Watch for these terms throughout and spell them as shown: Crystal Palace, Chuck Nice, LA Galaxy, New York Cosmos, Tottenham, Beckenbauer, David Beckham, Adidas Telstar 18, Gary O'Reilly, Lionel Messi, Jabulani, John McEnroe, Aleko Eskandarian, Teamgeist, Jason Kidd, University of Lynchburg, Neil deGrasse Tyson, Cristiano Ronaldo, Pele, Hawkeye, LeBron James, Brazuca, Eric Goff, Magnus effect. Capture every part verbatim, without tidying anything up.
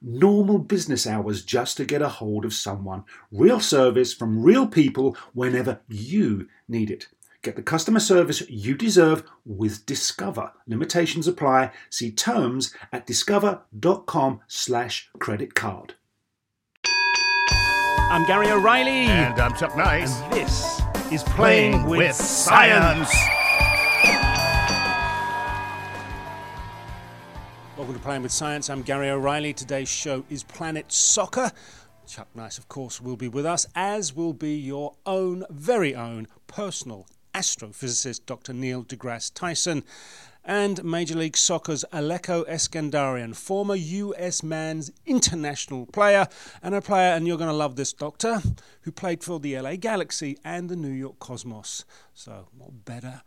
normal business hours just to get a hold of someone. Real service from real people whenever you need it. Get the customer service you deserve with Discover. Limitations apply. See terms at discover.com slash credit card. I'm Gary O'Reilly. And I'm Chuck Nice. And this is Playing, Playing with, with Science. Welcome to Playing with Science. I'm Gary O'Reilly. Today's show is Planet Soccer. Chuck Nice, of course, will be with us, as will be your own, very own, personal astrophysicist Doctor Neil deGrasse Tyson and Major League Soccer's Aleko Eskandarian, former U S man's international player and a player, and you're going to love this, Doctor, who played for the L A Galaxy and the New York Cosmos. So what better,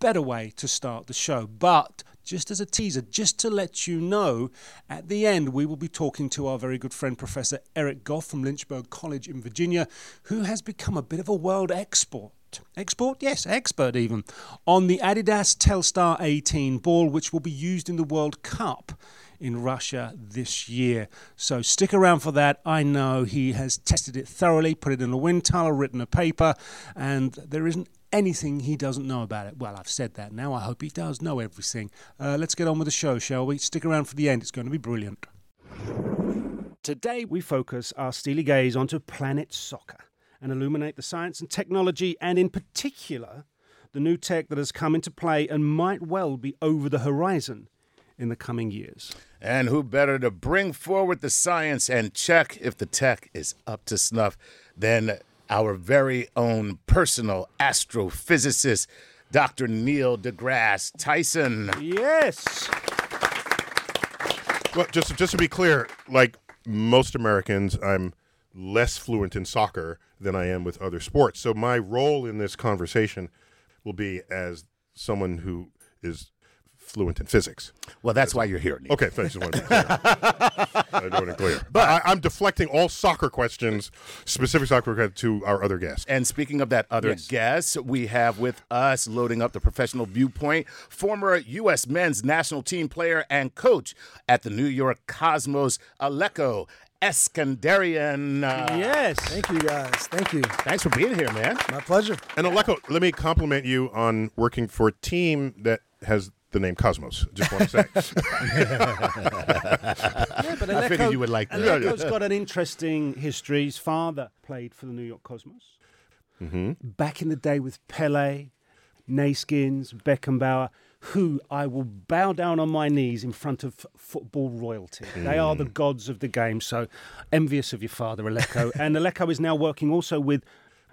better way to start the show. But just as a teaser, just to let you know, at the end we will be talking to our very good friend Professor Eric Goff from Lynchburg College in Virginia, who has become a bit of a world expert. Export? Yes, expert even. On the Adidas Telstar eighteen ball, which will be used in the World Cup in Russia this year. So stick around for that. I know he has tested it thoroughly, put it in a wind tunnel, written a paper, and there isn't anything he doesn't know about it. Well, I've said that now. I hope he does know everything. Uh, let's get on with the show, shall we? Stick around for the end. It's going to be brilliant. Today we focus our steely gaze onto Planet Soccer and illuminate the science and technology, and in particular, the new tech that has come into play and might well be over the horizon in the coming years. And who better to bring forward the science and check if the tech is up to snuff than our very own personal astrophysicist, Doctor Neil deGrasse Tyson. Yes. Well, just, just to be clear, like most Americans, I'm less fluent in soccer than I am with other sports. So my role in this conversation will be as someone who is fluent in physics. Well, that's, that's why you're here, Neil. Okay, thanks. I just want to be clear. But I, I'm deflecting all soccer questions, specific soccer questions, to our other guest. And speaking of that other yes. guest, we have with us, loading up the professional viewpoint, former U S men's national team player and coach at the New York Cosmos, Aleko Eskandarian. Uh, yes. Thank you, guys. Thank you. Thanks for being here, man. My pleasure. And Aleko, let me compliment you on working for a team that has the name Cosmos. Just want to say. Yeah, but Aleko, I figured you would like that. Aleko's got an interesting history. His father played for the New York Cosmos. Mm-hmm. Back in the day with Pele, Naiskins, Beckenbauer, who I will bow down on my knees in front of football royalty. Mm. They are the gods of the game, so envious of your father, Aleko. And Aleko is now working also with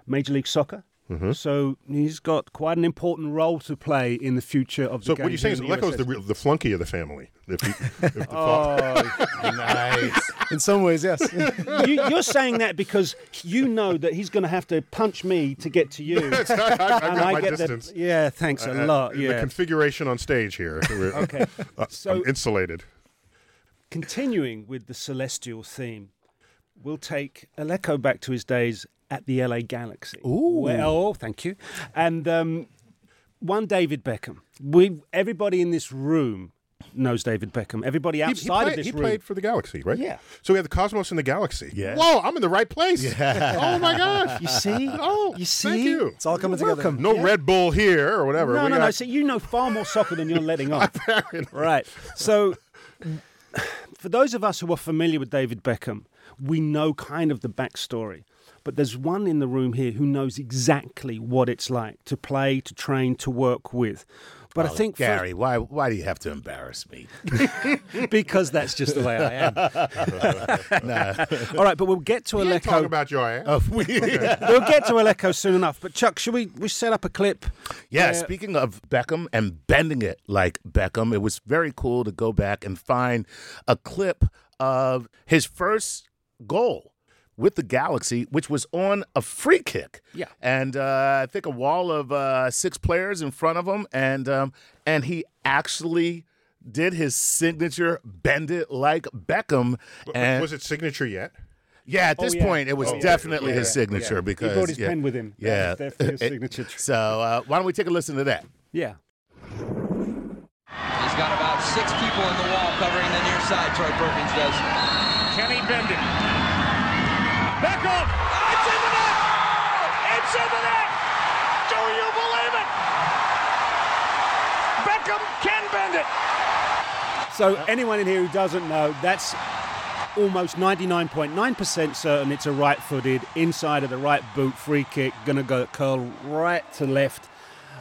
Major League Soccer, mm-hmm. so he's got quite an important role to play in the future of the game. So what you're saying is Aleko is the, real, the flunky of the family. If you, if the oh, nice. In some ways, yes. you, you're saying that because you know that he's going to have to punch me to get to you. I, I, and I get distance. The, yeah, thanks a uh, lot. Yeah. The configuration on stage here. Okay. Uh, so I'm insulated. Continuing with the celestial theme, we'll take Aleko back to his days at the L A Galaxy. Ooh. Well, thank you. And um, one David Beckham. We Everybody in this room knows David Beckham. Everybody outside he, he played, of this he room. He played for the Galaxy, right? Yeah. So we had the Cosmos and the Galaxy. Yeah. Whoa, I'm in the right place. Yeah. Oh, my gosh. You see? Oh, you see? Thank you. It's all coming You're together. Welcome. No yeah. Red Bull here or whatever. No, we no, got... no. So you know far more soccer than you're letting on. Right. So for those of us who are familiar with David Beckham, we know kind of the backstory. But there's one in the room here who knows exactly what it's like to play, to train, to work with. But oh, I think Gary, for... why why do you have to embarrass me? Because that's just the way I am. All right, but we'll get to you Aleko. Talk about your ass. Oh, we... okay. We'll get to Aleko soon enough. But Chuck, should we we set up a clip? Yeah. Where... Speaking of Beckham and bending it like Beckham, it was very cool to go back and find a clip of his first goal with the Galaxy, which was on a free kick. Yeah. And uh, I think a wall of uh, six players in front of him, and um, and he actually did his signature bend it like Beckham. And was it signature yet? Yeah, at this oh, yeah. point, it was oh, definitely yeah, yeah, his signature. Yeah. Because he brought his yeah, pen with him. Yeah. That was definitely his signature. So uh, why don't we take a listen to that? Yeah. He's got about six people in the wall covering the near side, Troy Perkins does. Can he bend it? Beckham! It's in the net! It's in the net! Do you believe it? Beckham can bend it! So anyone in here who doesn't know, that's almost ninety-nine point nine percent certain it's a right-footed, inside of the right boot, free kick, going to go curl right to left.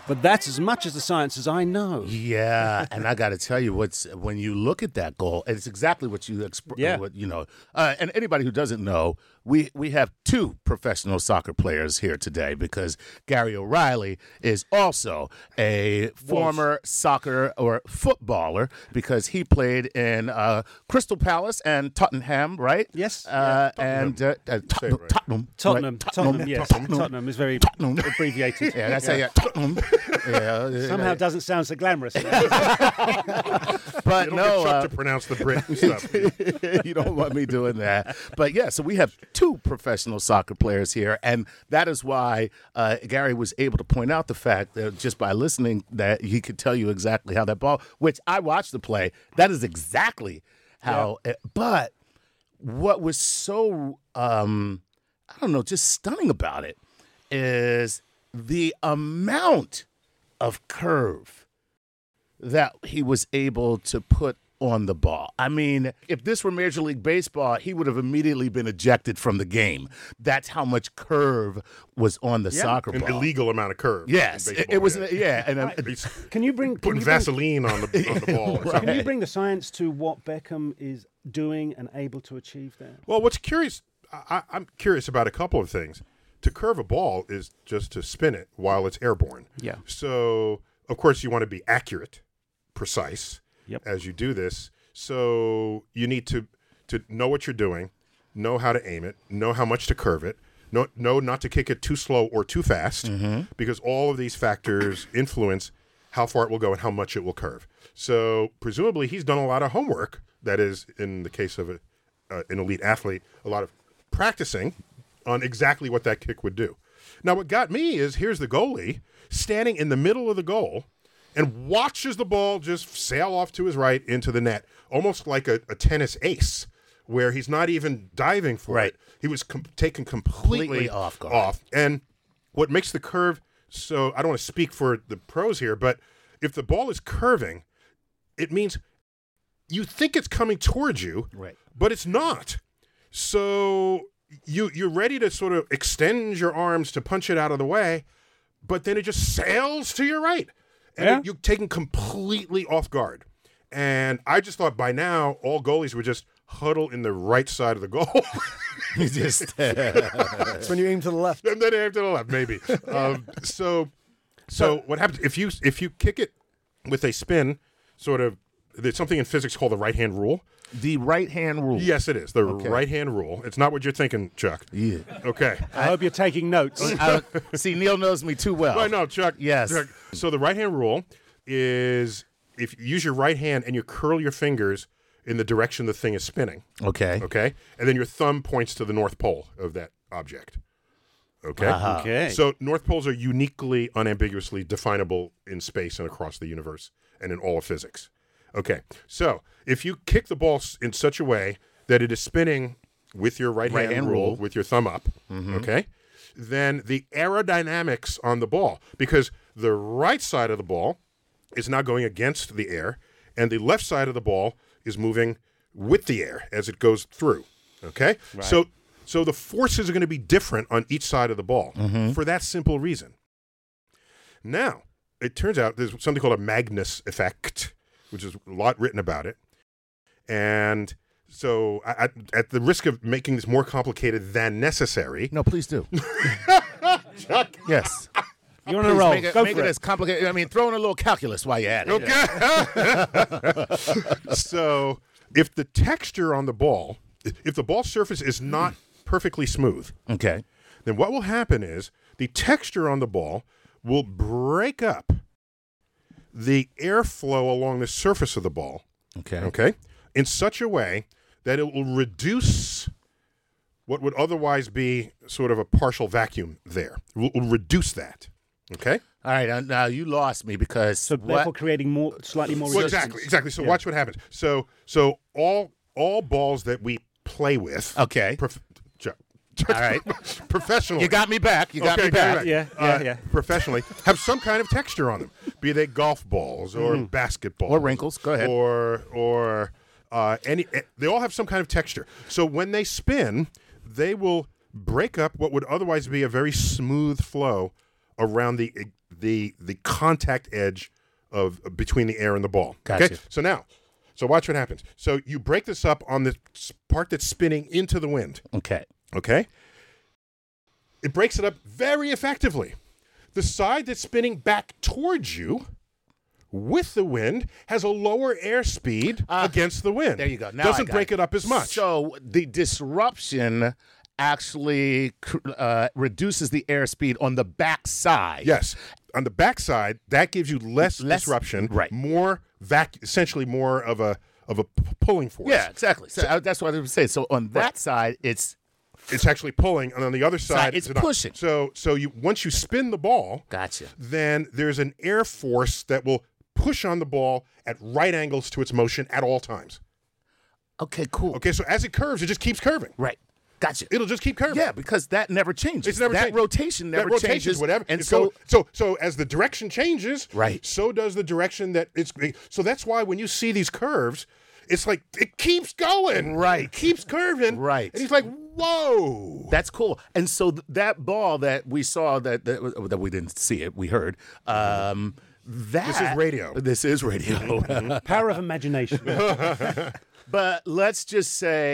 But that's as much as the science as I know. Yeah, and I got to tell you, what's when you look at that goal, it's exactly what you exp- yeah. what, you know. Uh, and anybody who doesn't know, we, we have two professional soccer players here today because Gary O'Reilly is also a former soccer or footballer because he played in uh, Crystal Palace and Tottenham, right? Yes. Uh, yeah, Tottenham. And uh, uh, Tot- Tot- right. Tottenham. Tottenham. Right? Tottenham. Tottenham, yes. Tottenham. Tottenham is very Tottenham. abbreviated. Yeah, that's how you Tottenham. Yeah, somehow it doesn't sound so glamorous. But you don't no, get uh, to pronounce the Brit and stuff. You don't want me doing that. But yeah, so we have two professional soccer players here, and that is why uh, Gary was able to point out the fact that just by listening, that he could tell you exactly how that ball. Which I watched the play. That is exactly how. Yeah. It, but what was so um, I don't know, just stunning about it is the amount of curve that he was able to put on the ball. I mean, if this were Major League Baseball, he would have immediately been ejected from the game. That's how much curve was on the yeah. soccer an ball. An illegal amount of curve. Yes, baseball, it was. Yeah, an, yeah and right. a, can you bring can putting you Vaseline bring, on, the, on the ball? Right. Can you bring the science to what Beckham is doing and able to achieve there? Well, what's curious, I, I'm curious about a couple of things. To curve a ball is just to spin it while it's airborne. Yeah. So, of course, you want to be accurate, precise, yep. as you do this. So you need to, to know what you're doing, know how to aim it, know how much to curve it, know, know not to kick it too slow or too fast, mm-hmm. because all of these factors influence how far it will go and how much it will curve. So presumably he's done a lot of homework. That is, in the case of a, uh, an elite athlete, a lot of practicing on exactly what that kick would do. Now, what got me is here's the goalie standing in the middle of the goal and watches the ball just sail off to his right into the net, almost like a, a tennis ace, where he's not even diving for right. it. He was com- taken completely, completely off guard. Off. And what makes the curve so, I don't want to speak for the pros here, but if the ball is curving, it means you think it's coming towards you, right. but it's not. So You, you're ready to sort of extend your arms to punch it out of the way, but then it just sails to your right. And yeah. it, you're taken completely off guard. And I just thought by now, all goalies would just huddle in the right side of the goal. You just... Uh... It's when you aim to the left. And then aim to the left, maybe. um, so so what happens, if you if you kick it with a spin, sort of, there's something in physics called the right-hand rule. The right-hand rule. Yes, it is. The okay. right-hand rule. It's not what you're thinking, Chuck. Yeah. Okay. I, I hope you're taking notes. I, I, see, Neil knows me too well. Well, no, Chuck. Yes. Chuck. So the right-hand rule is if you use your right hand and you curl your fingers in the direction the thing is spinning. Okay. Okay? And then your thumb points to the north pole of that object. Okay? Uh-huh. Okay. So north poles are uniquely, unambiguously definable in space and across the universe and in all of physics. Okay, so if you kick the ball in such a way that it is spinning with your right, right hand, hand rule, with your thumb up, mm-hmm. okay, then the aerodynamics on the ball, because the right side of the ball is now going against the air, and the left side of the ball is moving with the air as it goes through. Okay? Right. So so the forces are going to be different on each side of the ball mm-hmm. for that simple reason. Now, it turns out there's something called a Magnus effect, which is a lot written about it. And so I, I, at the risk of making this more complicated than necessary. No, please do. Chuck. Yes. You're on a roll. Make it, Go make for it, it as complicated. I mean, throw in a little calculus while you're at it. Okay. So if the texture on the ball, if the ball surface is not perfectly smooth, okay, then what will happen is the texture on the ball will break up the airflow along the surface of the ball. Okay. Okay. In such a way that it will reduce what would otherwise be sort of a partial vacuum there. It will reduce that. Okay? All right. Uh, now, you lost me because... So, what? Therefore creating more, slightly more resistance. Well, exactly. Exactly. So, yeah. Watch what happens. So, so all all balls that we play with... Okay. Prof- ju- all right. Professionally. You got me back. You got okay, me back. Yeah, yeah, uh, yeah. Professionally, have some kind of texture on them, be they golf balls or mm. basketballs. Or wrinkles. Go ahead. Or... or Uh, any, they all have some kind of texture. So when they spin, they will break up what would otherwise be a very smooth flow around the the the contact edge of between the air and the ball. Gotcha. Okay. So now, so watch what happens. So you break this up on the part that's spinning into the wind. Okay. Okay. It breaks it up very effectively. The side that's spinning back towards you with the wind has a lower airspeed uh, against the wind. There you go. Now doesn't break it. it up as much. So the disruption actually uh, reduces the airspeed on the backside. Yes, on the backside, that gives you less, less disruption. Right. More vac, essentially more of a of a p- pulling force. Yeah, exactly. So, so that's what I was saying. So on that right. side, it's it's actually pulling, and on the other side, side it's, it's pushing. Not. So so you once you spin the ball, gotcha. Then there's an air force that will push on the ball at right angles to its motion at all times. Okay, cool. Okay, so as it curves, it just keeps curving. Right. Gotcha. It'll just keep curving. Yeah, because that never changes. It's never that changed. rotation never that rotation, changes. Whatever. And so, going, so, so as the direction changes, right. so does the direction that it's. So that's why when you see these curves, it's like it keeps going. Right. It keeps curving. Right. And he's like, whoa. That's cool. And so th- that ball that we saw that that, that we didn't see it, we heard. Um, That, this is radio. This is radio. Power of imagination. But let's just say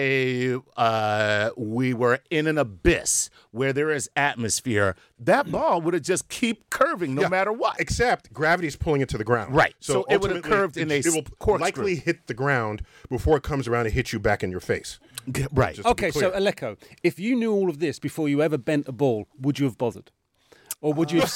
uh, we were in an abyss where there is atmosphere. That ball would have just keep curving no yeah, matter what. Except gravity is pulling it to the ground. Right. So, so it would have curved in a It will corkscrew. likely hit the ground before it comes around and hits you back in your face. Right. Just okay, so Aleko, if you knew all of this before you ever bent a ball, would you have bothered? Or would you? Have...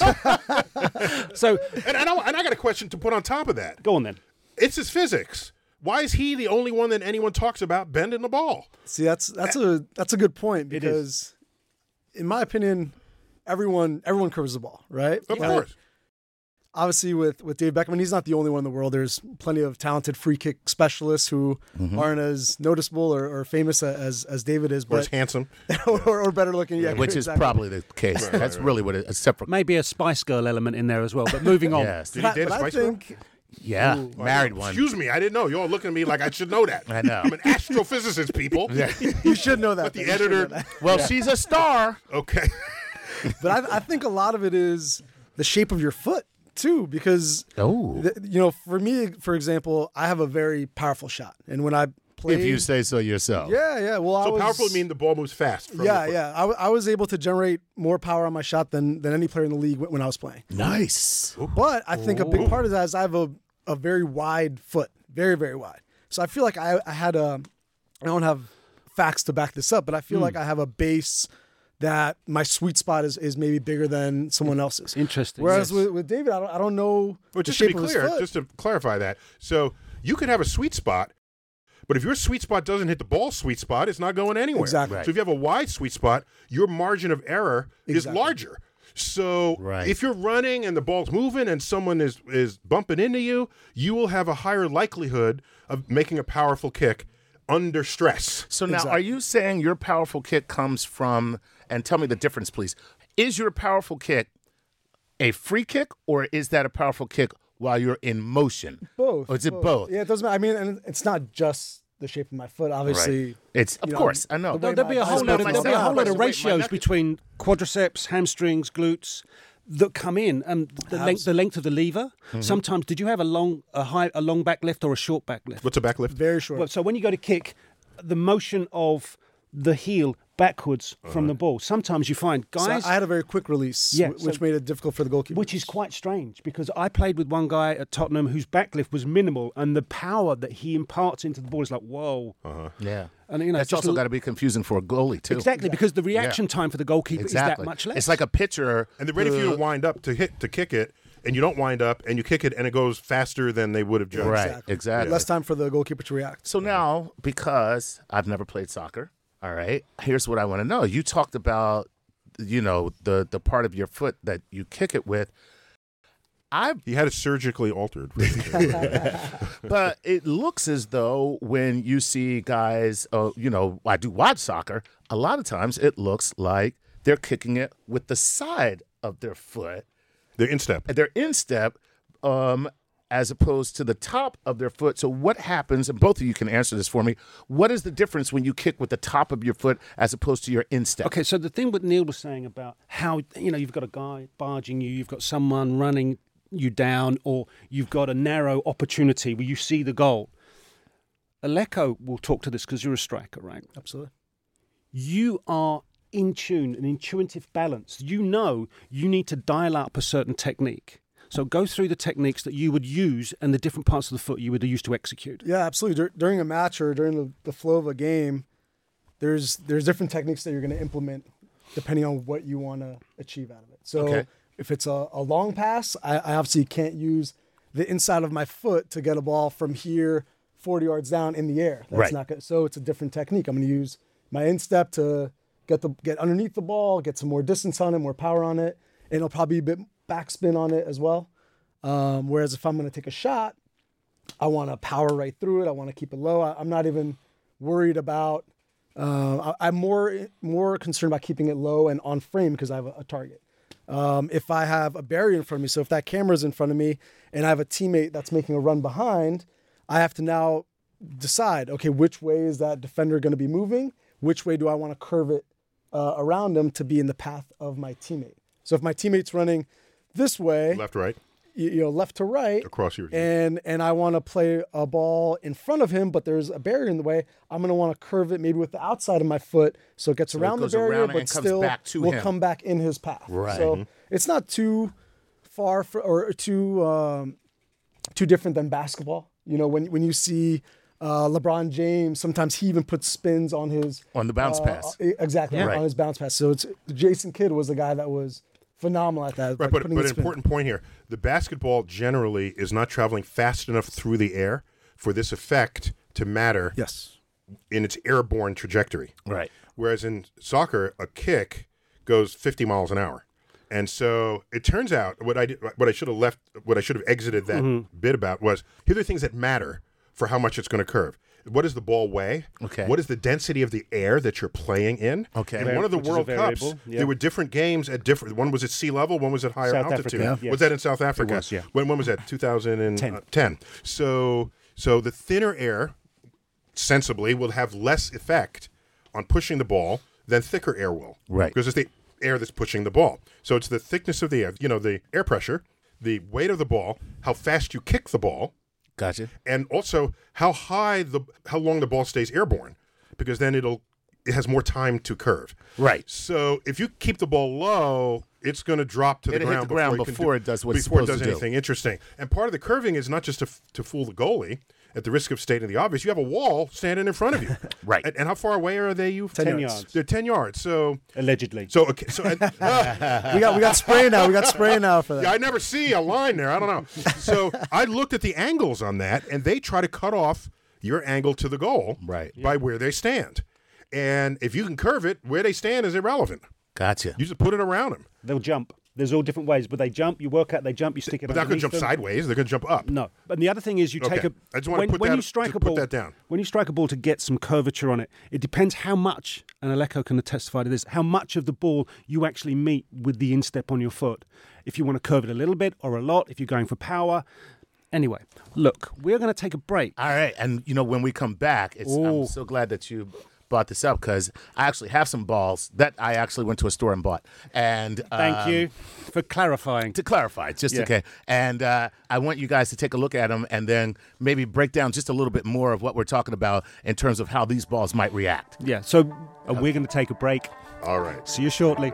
so, and, and, I, and I got a question to put on top of that. Go on then. It's his physics. Why is he the only one that anyone talks about bending the ball? See, that's that's that, a that's a good point because, in my opinion, everyone everyone curves the ball, right? Of yeah. course. Obviously, with with David Beckham, and he's not the only one in the world. There's plenty of talented free kick specialists who mm-hmm. aren't as noticeable or, or famous as as David is, but or handsome, or, or better looking, yeah, yeah which exactly. is probably the case. Right, That's right, really right. what it is. Separate, maybe a Spice Girl element in there as well. But moving on, yes. Did he date a Spice I think, Girl? Yeah, Ooh, married one. Excuse me, I didn't know. You're all looking at me like I should know that. I know. I'm an astrophysicist, people. Yeah. You should know that. But the though. editor, well, yeah. she's a star. Okay, but I, I think a lot of it is the shape of your foot. Too, because oh. th- you know, for me, for example, I have a very powerful shot, and when I play, if you say so yourself, yeah, yeah. Well, so I was, powerful would mean the ball moves fast. From yeah, yeah. I, w- I was able to generate more power on my shot than than any player in the league when I was playing. Nice, Ooh. but I think Ooh. a big part of that is I have a a very wide foot, very very wide. So I feel like I, I had a, I don't have facts to back this up, but I feel mm. like I have a base. That my sweet spot is, is maybe bigger than someone else's. Interesting. Whereas yes. with, with David, I don't I don't know. Well, just the shape to be clear, just to clarify that, so you could have a sweet spot, but if your sweet spot doesn't hit the ball sweet spot, it's not going anywhere. Exactly. Right. So if you have a wide sweet spot, your margin of error exactly. is larger. So right. if you're running and the ball's moving and someone is is bumping into you, you will have a higher likelihood of making a powerful kick under stress. So now, exactly. are you saying your powerful kick comes from? And tell me the difference, please. Is your powerful kick a free kick, or is that a powerful kick while you're in motion? Both. Or is it both? both? Yeah, it doesn't matter. I mean, and it's not just the shape of my foot, obviously. Right. It's Of know, course, I know. The There'll be a whole lot of, of ratios weight, between quadriceps, hamstrings, glutes that come in, and the length, the length of the lever. Mm-hmm. Sometimes, did you have a long a high, a long back lift or a short back lift? What's a back lift? Very short. Well, so when you go to kick, the motion of the heel backwards uh-huh. from the ball. Sometimes you find guys... So I had a very quick release, yeah, w- which so, made it difficult for the goalkeeper. Which is quite strange, because I played with one guy at Tottenham whose backlift was minimal, and the power that he imparts into the ball is like, whoa. Uh-huh. Yeah. And, you know, that's also l- got to be confusing for a goalie, too. Exactly, yeah. because the reaction yeah. time for the goalkeeper exactly. is that much less. It's like a pitcher... And they're ready for you to wind up to hit to kick it, and you don't wind up, and you kick it, and it goes faster than they would have judged. Right, exactly. exactly. Less time for the goalkeeper to react. So yeah. now, because I've never played soccer... All right, here's what I want to know. You talked about, you know, the, the part of your foot that you kick it with. I've He had it surgically altered. But it looks as though when you see guys, uh, you know, I do watch soccer, a lot of times it looks like they're kicking it with the side of their foot. They're instep. They're instep um, as opposed to the top of their foot. So what happens, and both of you can answer this for me, what is the difference when you kick with the top of your foot as opposed to your instep? Okay, so the thing what Neil was saying about how, you know, you've got a guy barging you, you've got someone running you down, or you've got a narrow opportunity where you see the goal. Aleko will talk to this because you're a striker, right? Absolutely. You are in tune, an intuitive balance. You know you need to dial up a certain technique. So go through the techniques that you would use and the different parts of the foot you would use to execute. Yeah, absolutely. Dur- during a match or during the, the flow of a game, there's there's different techniques that you're going to implement depending on what you want to achieve out of it. So okay. if it's a, a long pass, I, I obviously can't use the inside of my foot to get a ball from here forty yards down in the air. That's right. not gonna, so it's a different technique. I'm going to use my instep to get the get underneath the ball, get some more distance on it, more power on it, and it'll probably be a bit backspin on it as well. Um, whereas if I'm going to take a shot, I want to power right through it. I want to keep it low. I, I'm not even worried about, uh, I, I'm more more concerned about keeping it low and on frame because I have a, a target. Um, if I have a barrier in front of me, so if that camera's in front of me and I have a teammate that's making a run behind, I have to now decide, okay, which way is that defender going to be moving? Which way do I want to curve it uh, around them to be in the path of my teammate? So if my teammate's running this way, left, right, you, you know, left to right, across your, and and I want to play a ball in front of him, but there's a barrier in the way. I'm going to want to curve it maybe with the outside of my foot, so it gets so around it the barrier, but still will him. come back in his path. Right. So mm-hmm. it's not too far for, or too um, too different than basketball. You know, when when you see uh, LeBron James, sometimes he even puts spins on his on the bounce uh, pass. Exactly yeah. right. on his bounce pass. So it's Jason Kidd was the guy that was phenomenal at that. Right, like but, but an important point here. The basketball generally is not traveling fast enough through the air for this effect to matter yes. in its airborne trajectory. Right. Whereas in soccer, a kick goes fifty miles an hour. And so it turns out what I did, what I should have left, what I should have exited that mm-hmm. bit about was, here are the things that matter for how much it's going to curve. What does the ball weigh? Okay. What is the density of the air that you're playing in? Okay. In one of the Which World Cups, yep. there were different games at different. One was at sea level. One was at higher South altitude. Africa, yeah. Was that in South Africa? It was, yeah. When when was that? two thousand ten So so the thinner air, sensibly, will have less effect on pushing the ball than thicker air will. Right. Because it's the air that's pushing the ball. So it's the thickness of the air. You know, the air pressure, the weight of the ball, how fast you kick the ball. Gotcha. And also how high the how long the ball stays airborne, because then it'll it has more time to curve. Right. So if you keep the ball low, it's going to drop to the ground, hit the ground before, before it does what it's supposed to do. Before it does anything interesting. And part of the curving is not just to to fool the goalie. At the risk of stating the obvious, you have a wall standing in front of you. Right. And, and how far away are they? You ten, ten yards. yards. They're ten yards. So allegedly. So okay. So uh, we got we got spray now. We got spray now for that. Yeah, I never see a line there. I don't know. So I looked at the angles on that, and they try to cut off your angle to the goal right. by yeah. where they stand. And if you can curve it, where they stand is irrelevant. Gotcha. You just put it around them. They'll jump. There's all different ways, but they jump, you work out, they jump, you stick it. But they're not going to jump them. sideways, they're going to jump up. No. But the other thing is you okay. take a... I just want when, to, put when that, you strike to a ball, put that down. When you strike a ball to get some curvature on it, it depends how much, and Aleko can testify to this, how much of the ball you actually meet with the instep on your foot. If you want to curve it a little bit or a lot, if you're going for power, Anyway, look, we're going to take a break. All right. And, you know, when we come back, it's, I'm so glad that you brought this up because I actually have some balls that I actually went to a store and bought. And um, thank you for clarifying. To clarify, just yeah. okay. And uh, I want you guys to take a look at them and then maybe break down just a little bit more of what we're talking about in terms of how these balls might react. Yeah. So uh, okay. we're going to take a break. All right. See you shortly.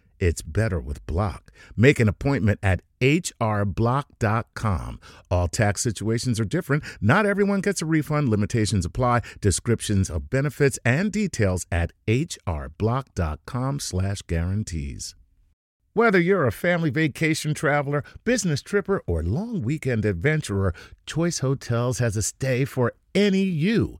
it's better with Block. Make an appointment at H R block dot com. All tax situations are different. Not everyone gets a refund. Limitations apply. Descriptions of benefits and details at H R block dot com slash guarantees. Whether you're a family vacation traveler, business tripper, or long weekend adventurer, Choice Hotels has a stay for any you.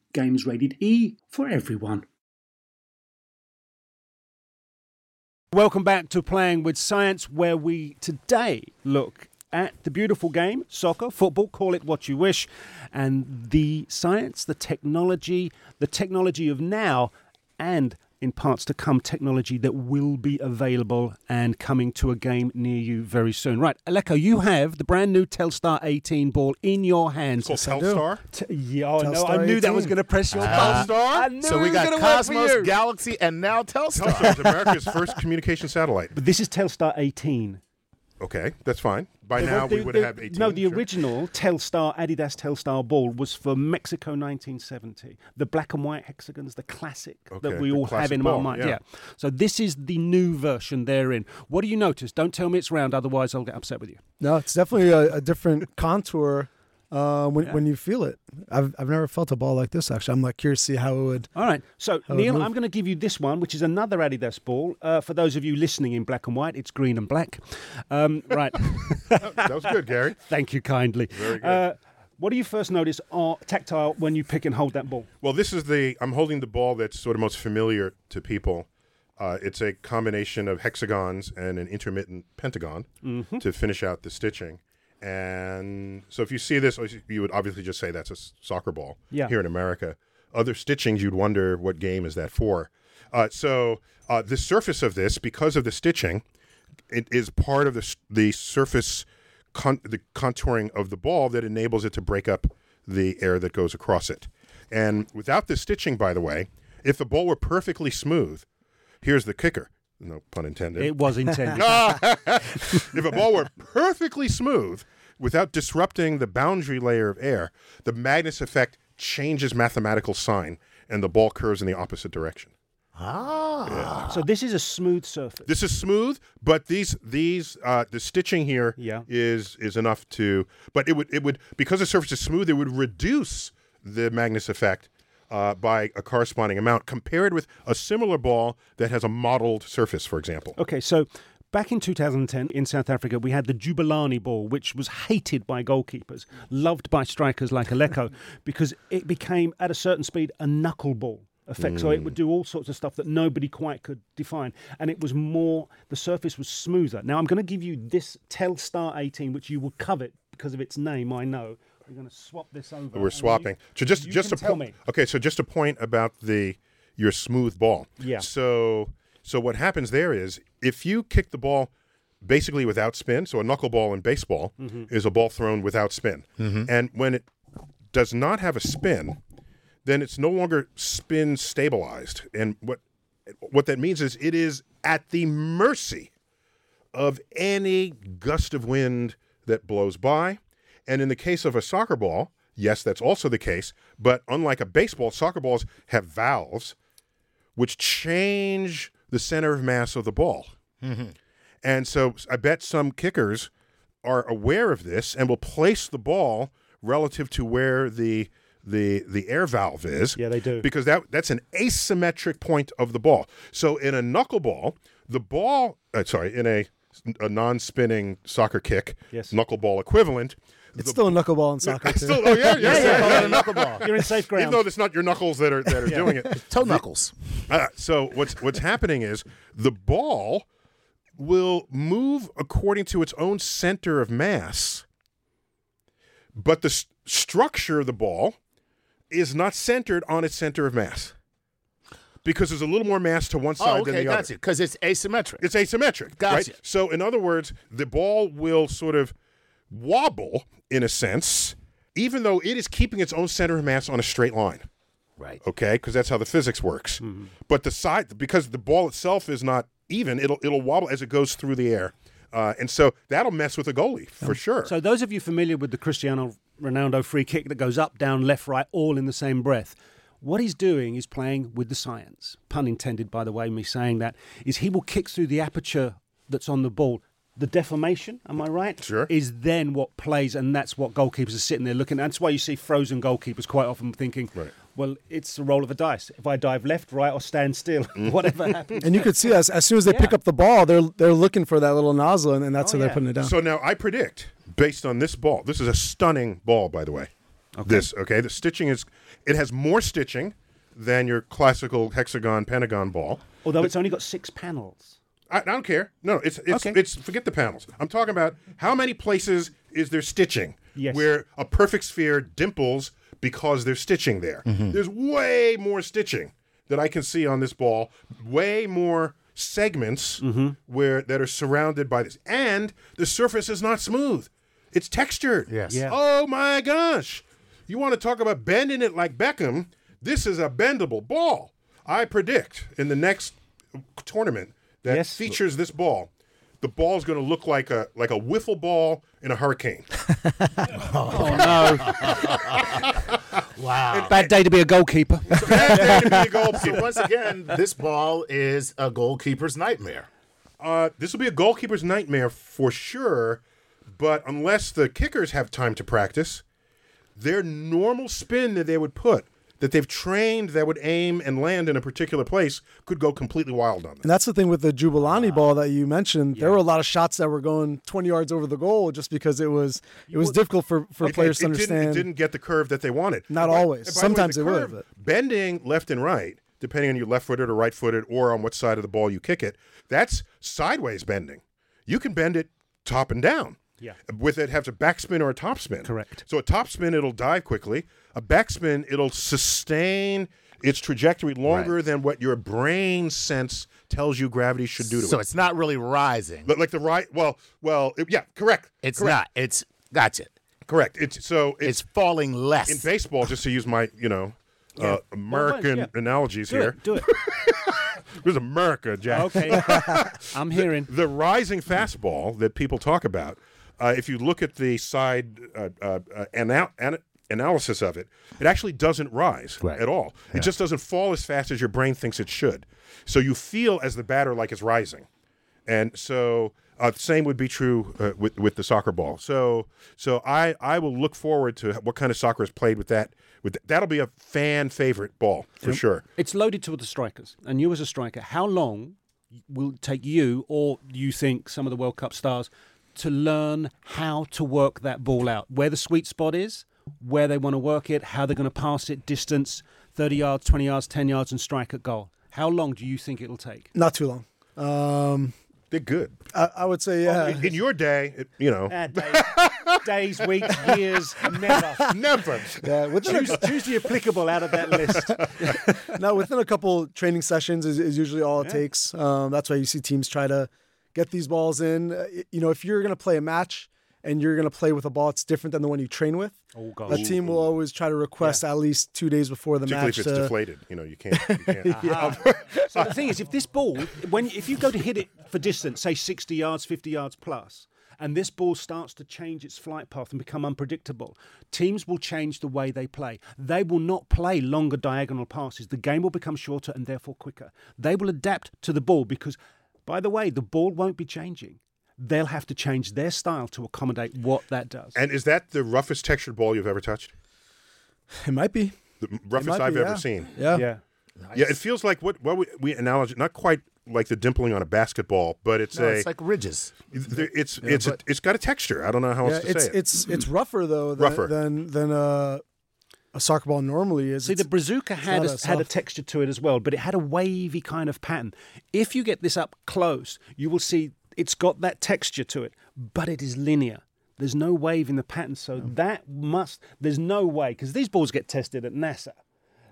Games rated E for everyone. Welcome back to Playing with Science, where we today look at the beautiful game, soccer, football, call it what you wish, and the science, the technology, the technology of now, and in parts to come, technology that will be available and coming to a game near you very soon. Right, Aleko, you have the brand new Telstar eighteen ball in your hands. It's called Telstar? T- yeah, Telstar no, I knew eighteen. That was going to press your uh, Telstar? I knew so we got Cosmos, Galaxy, and now Telstar. Telstar is America's first communication satellite. But this is Telstar eighteen. Okay, that's fine. By the, now, the, we would the, have eighteen. No, the sure. original Telstar, Adidas Telstar ball was for Mexico nineteen seventy. The black and white hexagons, the classic okay, that we all have in ball, our mind. Yeah. yeah. So this is the new version therein. What do you notice? Don't tell me it's round, otherwise I'll get upset with you. No, it's definitely a, a different contour uh, when, yeah. when you feel it. I've I've never felt a ball like this, actually. I'm like curious to see how it would. All right. So, Neil, I'm going to give you this one, which is another Adidas ball. Uh, for those of you listening in black and white, it's green and black. Um, right. That was good, Gary. Thank you kindly. Very good. Uh, what do you first notice are tactile when you pick and hold that ball? Well, this is the – I'm holding the ball that's sort of most familiar to people. Uh, it's a combination of hexagons and an intermittent pentagon mm-hmm. to finish out the stitching. And so if you see this, you would obviously just say that's a soccer ball yeah. here in America. Other stitchings, you'd wonder what game is that for. Uh, so uh, the surface of this, because of the stitching, it is part of the, the surface con- the contouring of the ball that enables it to break up the air that goes across it. And without this stitching, by the way, if the ball were perfectly smooth, here's the kicker. No pun intended. It was intended. If a ball were perfectly smooth, without disrupting the boundary layer of air, the Magnus effect changes mathematical sign, and the ball curves in the opposite direction. Ah. Yeah. So this is a smooth surface. This is smooth, but these these uh, the stitching here yeah. is is enough to. But it would it would because the surface is smooth, it would reduce the Magnus effect Uh, by a corresponding amount compared with a similar ball that has a modeled surface, for example. Okay, so back in two thousand ten in South Africa, we had the Jabulani ball, which was hated by goalkeepers, loved by strikers like Aleko, because it became, at a certain speed, a knuckleball effect. Mm. So it would do all sorts of stuff that nobody quite could define. And it was more, the surface was smoother. Now, I'm going to give you this Telstar eighteen, which you will covet because of its name, I know. We're going to swap this over. We're swapping. You, so just, just a point. Okay, so just a point about the your smooth ball. Yeah. So so what happens there is if you kick the ball basically without spin, so a knuckleball in baseball mm-hmm. is a ball thrown without spin. Mm-hmm. And when it does not have a spin, then it's no longer spin stabilized. And what what that means is it is at the mercy of any gust of wind that blows by. And in the case of a soccer ball, yes, that's also the case, but unlike a baseball, soccer balls have valves which change the center of mass of the ball. Mm-hmm. And so I bet some kickers are aware of this and will place the ball relative to where the the the air valve is. Yeah, they do. Because that that's an asymmetric point of the ball. So in a knuckleball, the ball, uh, sorry, in a, a non-spinning soccer kick, yes. knuckleball equivalent, It's the, still a knuckleball in soccer. Still, oh yeah, yeah, yeah. yeah. Knuckleball. You're in safe ground. Even though it's not your knuckles that are that are yeah. doing it. Toe knuckles. Uh, so what's what's happening is the ball will move according to its own center of mass, but the st- structure of the ball is not centered on its center of mass. Because there's a little more mass to one side oh, okay, than the other. Gotcha. Because it's asymmetric. It's asymmetric. Gotcha. Right? So in other words, the ball will sort of wobble, in a sense, even though it is keeping its own center of mass on a straight line. Right. Okay, because that's how the physics works. Mm-hmm. But the side, because the ball itself is not even, it'll it'll wobble as it goes through the air. Uh, and so that'll mess with the goalie, for um, sure. So those of you familiar with the Cristiano Ronaldo free kick that goes up, down, left, right, all in the same breath, what he's doing is playing with the science. Pun intended, by the way, me saying that, is he will kick through the aperture that's on the ball. The deformation, am I right? Sure. Is then what plays, and that's what goalkeepers are sitting there looking at. That's why you see frozen goalkeepers quite often thinking, right. well, it's the roll of a dice. If I dive left, right, or stand still, whatever happens. And you could see that as soon as they yeah. pick up the ball, they're they're looking for that little nozzle, and, and that's oh, how yeah. they're putting it down. So now I predict, based on this ball, this is a stunning ball, by the way. Okay. This, okay? The stitching is, it has more stitching than your classical hexagon, pentagon ball. Although the, it's only got six panels. I don't care. No, it's it's okay. it's forget the panels. I'm talking about how many places is there stitching yes. where a perfect sphere dimples because there's stitching there. Mm-hmm. There's way more stitching that I can see on this ball, way more segments mm-hmm. where that are surrounded by this. And the surface is not smooth. It's textured. Yes. Yeah. Oh my gosh. You want to talk about bending it like Beckham? This is a bendable ball. I predict in the next tournament that yes. features this ball, the ball is going to look like a like a wiffle ball in a hurricane. Oh, no. Wow. And, bad day to be a goalkeeper. Bad day to be a goalkeeper. So once again, this ball is a goalkeeper's nightmare. Uh, this will be a goalkeeper's nightmare for sure, but unless the kickers have time to practice, their normal spin that they would put that they've trained that would aim and land in a particular place could go completely wild on them. And that's the thing with the Jabulani wow. ball that you mentioned. Yeah. There were a lot of shots that were going twenty yards over the goal just because it was it was difficult for, for it, players it, it to understand. Didn't, it didn't get the curve that they wanted. Not by, always. Sometimes way, it curve, would. But... Bending left and right, depending on you're left-footed or right-footed or on what side of the ball you kick it, that's sideways bending. You can bend it top and down. Yeah. With it, have a backspin or a topspin. Correct. So a topspin, it'll dive quickly. A backspin, it'll sustain its trajectory longer right. than what your brain sense tells you gravity should do to so it. So it's not really rising. But like the right, well, well, it, yeah, correct. It's correct. not. It's that's it. Correct. It's so it's, it's falling less. In baseball, just to use my, you know, yeah. uh, American well, yeah. analogies do here. It, do it. This is America, Jack. Okay. I'm hearing. The, the rising fastball that people talk about, uh, if you look at the side uh, uh, ana- ana- analysis of it, it actually doesn't rise right. at all. Yeah. It just doesn't fall as fast as your brain thinks it should. So you feel as the batter like it's rising. And so uh, the same would be true uh, with, with the soccer ball. So so I, I will look forward to what kind of soccer is played with that. With th- that'll be a fan favorite ball for yep. sure. It's loaded to the strikers, and you as a striker, how long will it take you, or you think some of the World Cup stars, to learn how to work that ball out, where the sweet spot is, where they want to work it, how they're going to pass it, distance, thirty yards, twenty yards, ten yards, and strike at goal? How long do you think it'll take? Not too long. Um, They're good. I, I would say, yeah. Uh, in your day, it, you know. Uh, days, days, weeks, years, never. Never. Yeah, within choose, a, choose the applicable out of that list. Now, within a couple training sessions is, is usually all it yeah. takes. Um, that's why you see teams try to get these balls in. Uh, you know, if you're going to play a match and you're going to play with a ball that's different than the one you train with, oh, God. that team will always try to request yeah. at least two days before the match. Particularly if it's uh, deflated. You know, you can't. You can't. uh-huh. So the thing is, if this ball, when if you go to hit it for distance, say sixty yards, fifty yards plus, and this ball starts to change its flight path and become unpredictable, teams will change the way they play. They will not play longer diagonal passes. The game will become shorter and therefore quicker. They will adapt to the ball because, by the way, the ball won't be changing. They'll have to change their style to accommodate what that does. And is that the roughest textured ball you've ever touched? It might be. The roughest I've ever seen. Yeah. Yeah. Nice. Yeah, it feels like what what we, we analogize, not quite like the dimpling on a basketball, but it's no, a... it's like ridges. Th- it's yeah, it's a, it's got a texture. I don't know how yeah, else to it's, say it. It's, it's rougher, though, than rougher. than, than uh, a soccer ball normally is. See, it's, the Brazuca had a, had a texture to it as well, but it had a wavy kind of pattern. If you get this up close, you will see... it's got that texture to it, but it is linear. There's no wave in the pattern, so no. that must... There's no way, because these balls get tested at NASA.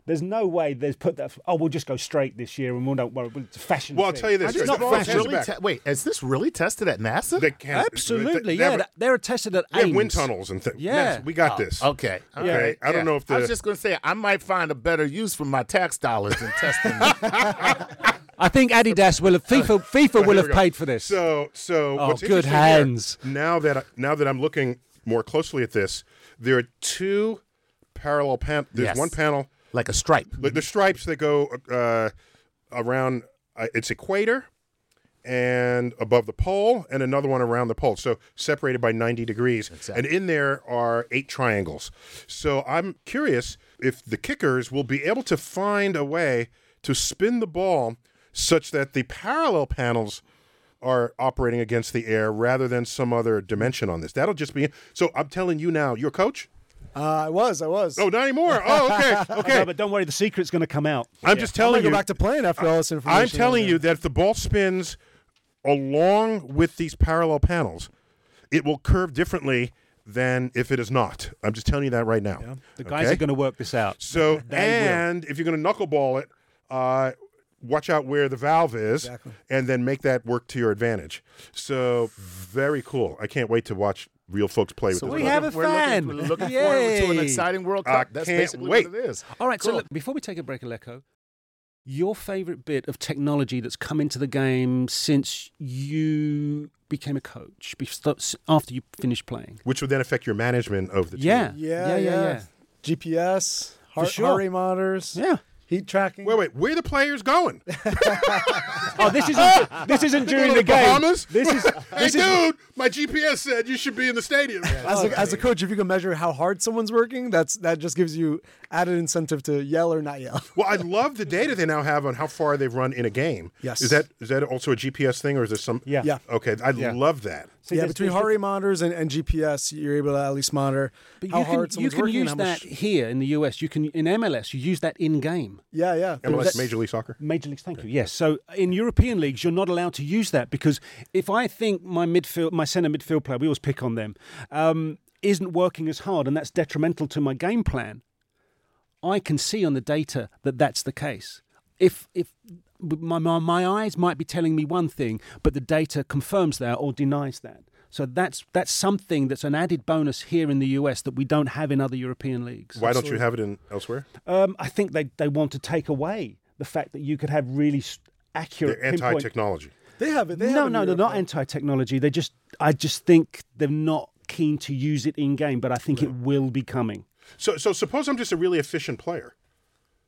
There's no way there's put that... Oh, we'll just go straight this year, and we'll don't worry. It's a fashion Well, thing. I'll tell you this. It's not fashion. Really te- wait, is this really tested at NASA? They can, Absolutely, they, they yeah. Have, they're tested at Ames. Yeah, wind tunnels and things. Yeah. NASA, we got oh, this. Okay. Okay. Yeah. okay. I don't yeah. know if the... I was just going to say, I might find a better use for my tax dollars than testing it. I think Adidas will have FIFA. FIFA will have paid for this. So, so oh, what's good hands. Here, now that I, now that I'm looking more closely at this, there are two parallel panels. There's yes. one panel like a stripe. Like the stripes that go uh, around uh, its equator and above the pole, and another one around the pole. So separated by ninety degrees, exactly. and in there are eight triangles. So I'm curious if the kickers will be able to find a way to spin the ball such that the parallel panels are operating against the air rather than some other dimension on this. That'll just be... So I'm telling you now, you're a coach? Uh, I was, I was. Oh, not anymore. Oh, okay, okay. No, but don't worry, the secret's going to come out. I'm yeah. just telling I'm you... go back to playing after I, all this information. I'm telling you that if the ball spins along with these parallel panels, it will curve differently than if it is not. I'm just telling you that right now. Yeah. The guys okay? are going to work this out. So, they and will. If you're going to knuckleball it, uh, watch out where the valve is, exactly. and then make that work to your advantage. So, very cool. I can't wait to watch real folks play so with this. We have a we're fan. Looking, we're looking forward to an exciting World Cup. I That's basically wait. what it is. All right, cool. So look, before we take a break, Aleko, your favorite bit of technology that's come into the game since you became a coach, after you finished playing? Which would then affect your management of the team. Yeah, yeah, yeah. yeah, yeah. G P S, heart, sure. heart rate monitors. Yeah. Heat tracking. Wait, wait. Where are the players going? oh, this isn't. This isn't during the game. Bahamas? This is. Hey, this dude, is... my G P S said you should be in the stadium. Yeah, as, okay. a, as a coach, if you can measure how hard someone's working, that's that just gives you added incentive to yell or not yell. Well, I love the data they now have on how far they've run in a game. Yes. Is that is that also a G P S thing, or is there some? Yeah. yeah. Okay, I yeah. love that. So yeah, between heart rate monitors and, and G P S, you're able to at least monitor but how can, hard someone's working. You can use that here in the U S. You can in M L S, you use that in game. Yeah, yeah. M L S, Major League Soccer. Major League, thank okay. you. Yes. So in European leagues, you're not allowed to use that because if I think my midfield, my centre midfield player, we always pick on them, um, isn't working as hard, and that's detrimental to my game plan, I can see on the data that that's the case. If if my, my my eyes might be telling me one thing, but the data confirms that or denies that. So that's that's something that's an added bonus here in the U S that we don't have in other European leagues. Why don't you have it in elsewhere? Um, I think they, they want to take away the fact that you could have really accurate. They're anti-technology. They have it. They no, have no, they're not anti-technology. They just I just think they're not keen to use it in game, but I think no. it will be coming. So so suppose I'm just a really efficient player.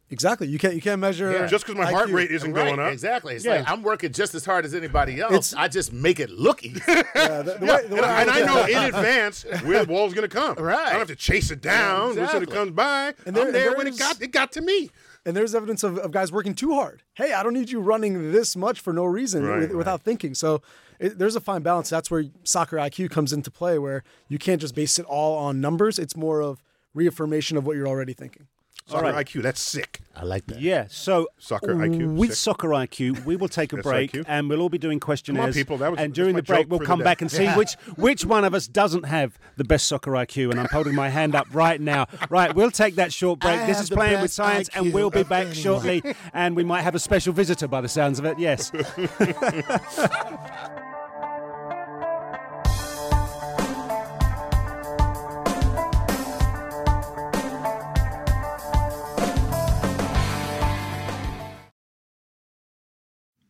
Exactly. You can't you can't measure yeah. just because my I Q. Heart rate isn't right. going up. Exactly. It's yeah. like I'm working just as hard as anybody else. It's, I just make it look easy. Yeah, the, the yeah. way, the and way I, and I know in advance where the ball's going to come. Right. I don't have to chase it down. Yeah, exactly. When it comes by, and there, I'm there, there when is, it got it got to me. And there's evidence of, of guys working too hard. Hey, I don't need you running this much for no reason right, with, right. without thinking. So it, there's a fine balance. That's where soccer I Q comes into play, where you can't just base it all on numbers. It's more of reaffirmation of what you're already thinking. Soccer right. I Q, that's sick. I like that. Yeah, so soccer I Q, with sick. Soccer I Q, we will take a break, I Q. And we'll all be doing questionnaires. Come on, people, that was, and during the break, we'll come back and see yeah. which which one of us doesn't have the best soccer I Q. And I'm holding my hand up right now. Right, we'll take that short break. I this is Playing with Science, I Q and we'll be back anyone. Shortly. And we might have a special visitor by the sounds of it. Yes.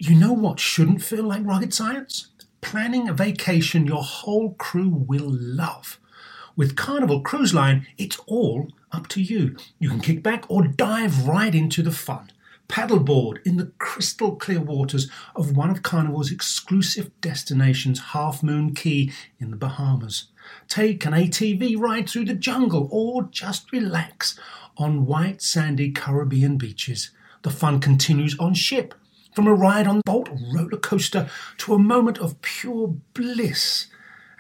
You know what shouldn't feel like rocket science? Planning a vacation your whole crew will love. With Carnival Cruise Line, it's all up to you. You can kick back or dive right into the fun. Paddleboard in the crystal clear waters of one of Carnival's exclusive destinations, Half Moon Cay in the Bahamas. Take an A T V ride through the jungle or just relax on white sandy Caribbean beaches. The fun continues on ship. From a ride on the Bolt roller coaster to a moment of pure bliss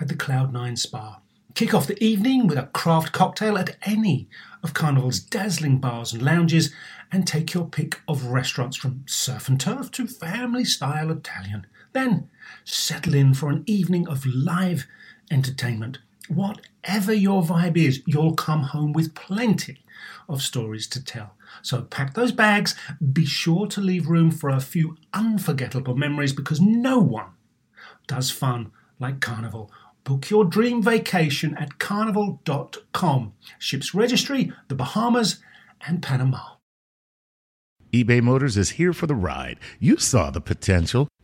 at the Cloud Nine Spa. Kick off the evening with a craft cocktail at any of Carnival's dazzling bars and lounges, and take your pick of restaurants from surf and turf to family-style Italian. Then settle in for an evening of live entertainment. Whatever your vibe is, you'll come home with plenty of stories to tell. So pack those bags, be sure to leave room for a few unforgettable memories, because no one does fun like Carnival. Book your dream vacation at carnival dot com. Ships registry, the Bahamas and Panama. eBay Motors is here for the ride. You saw the potential,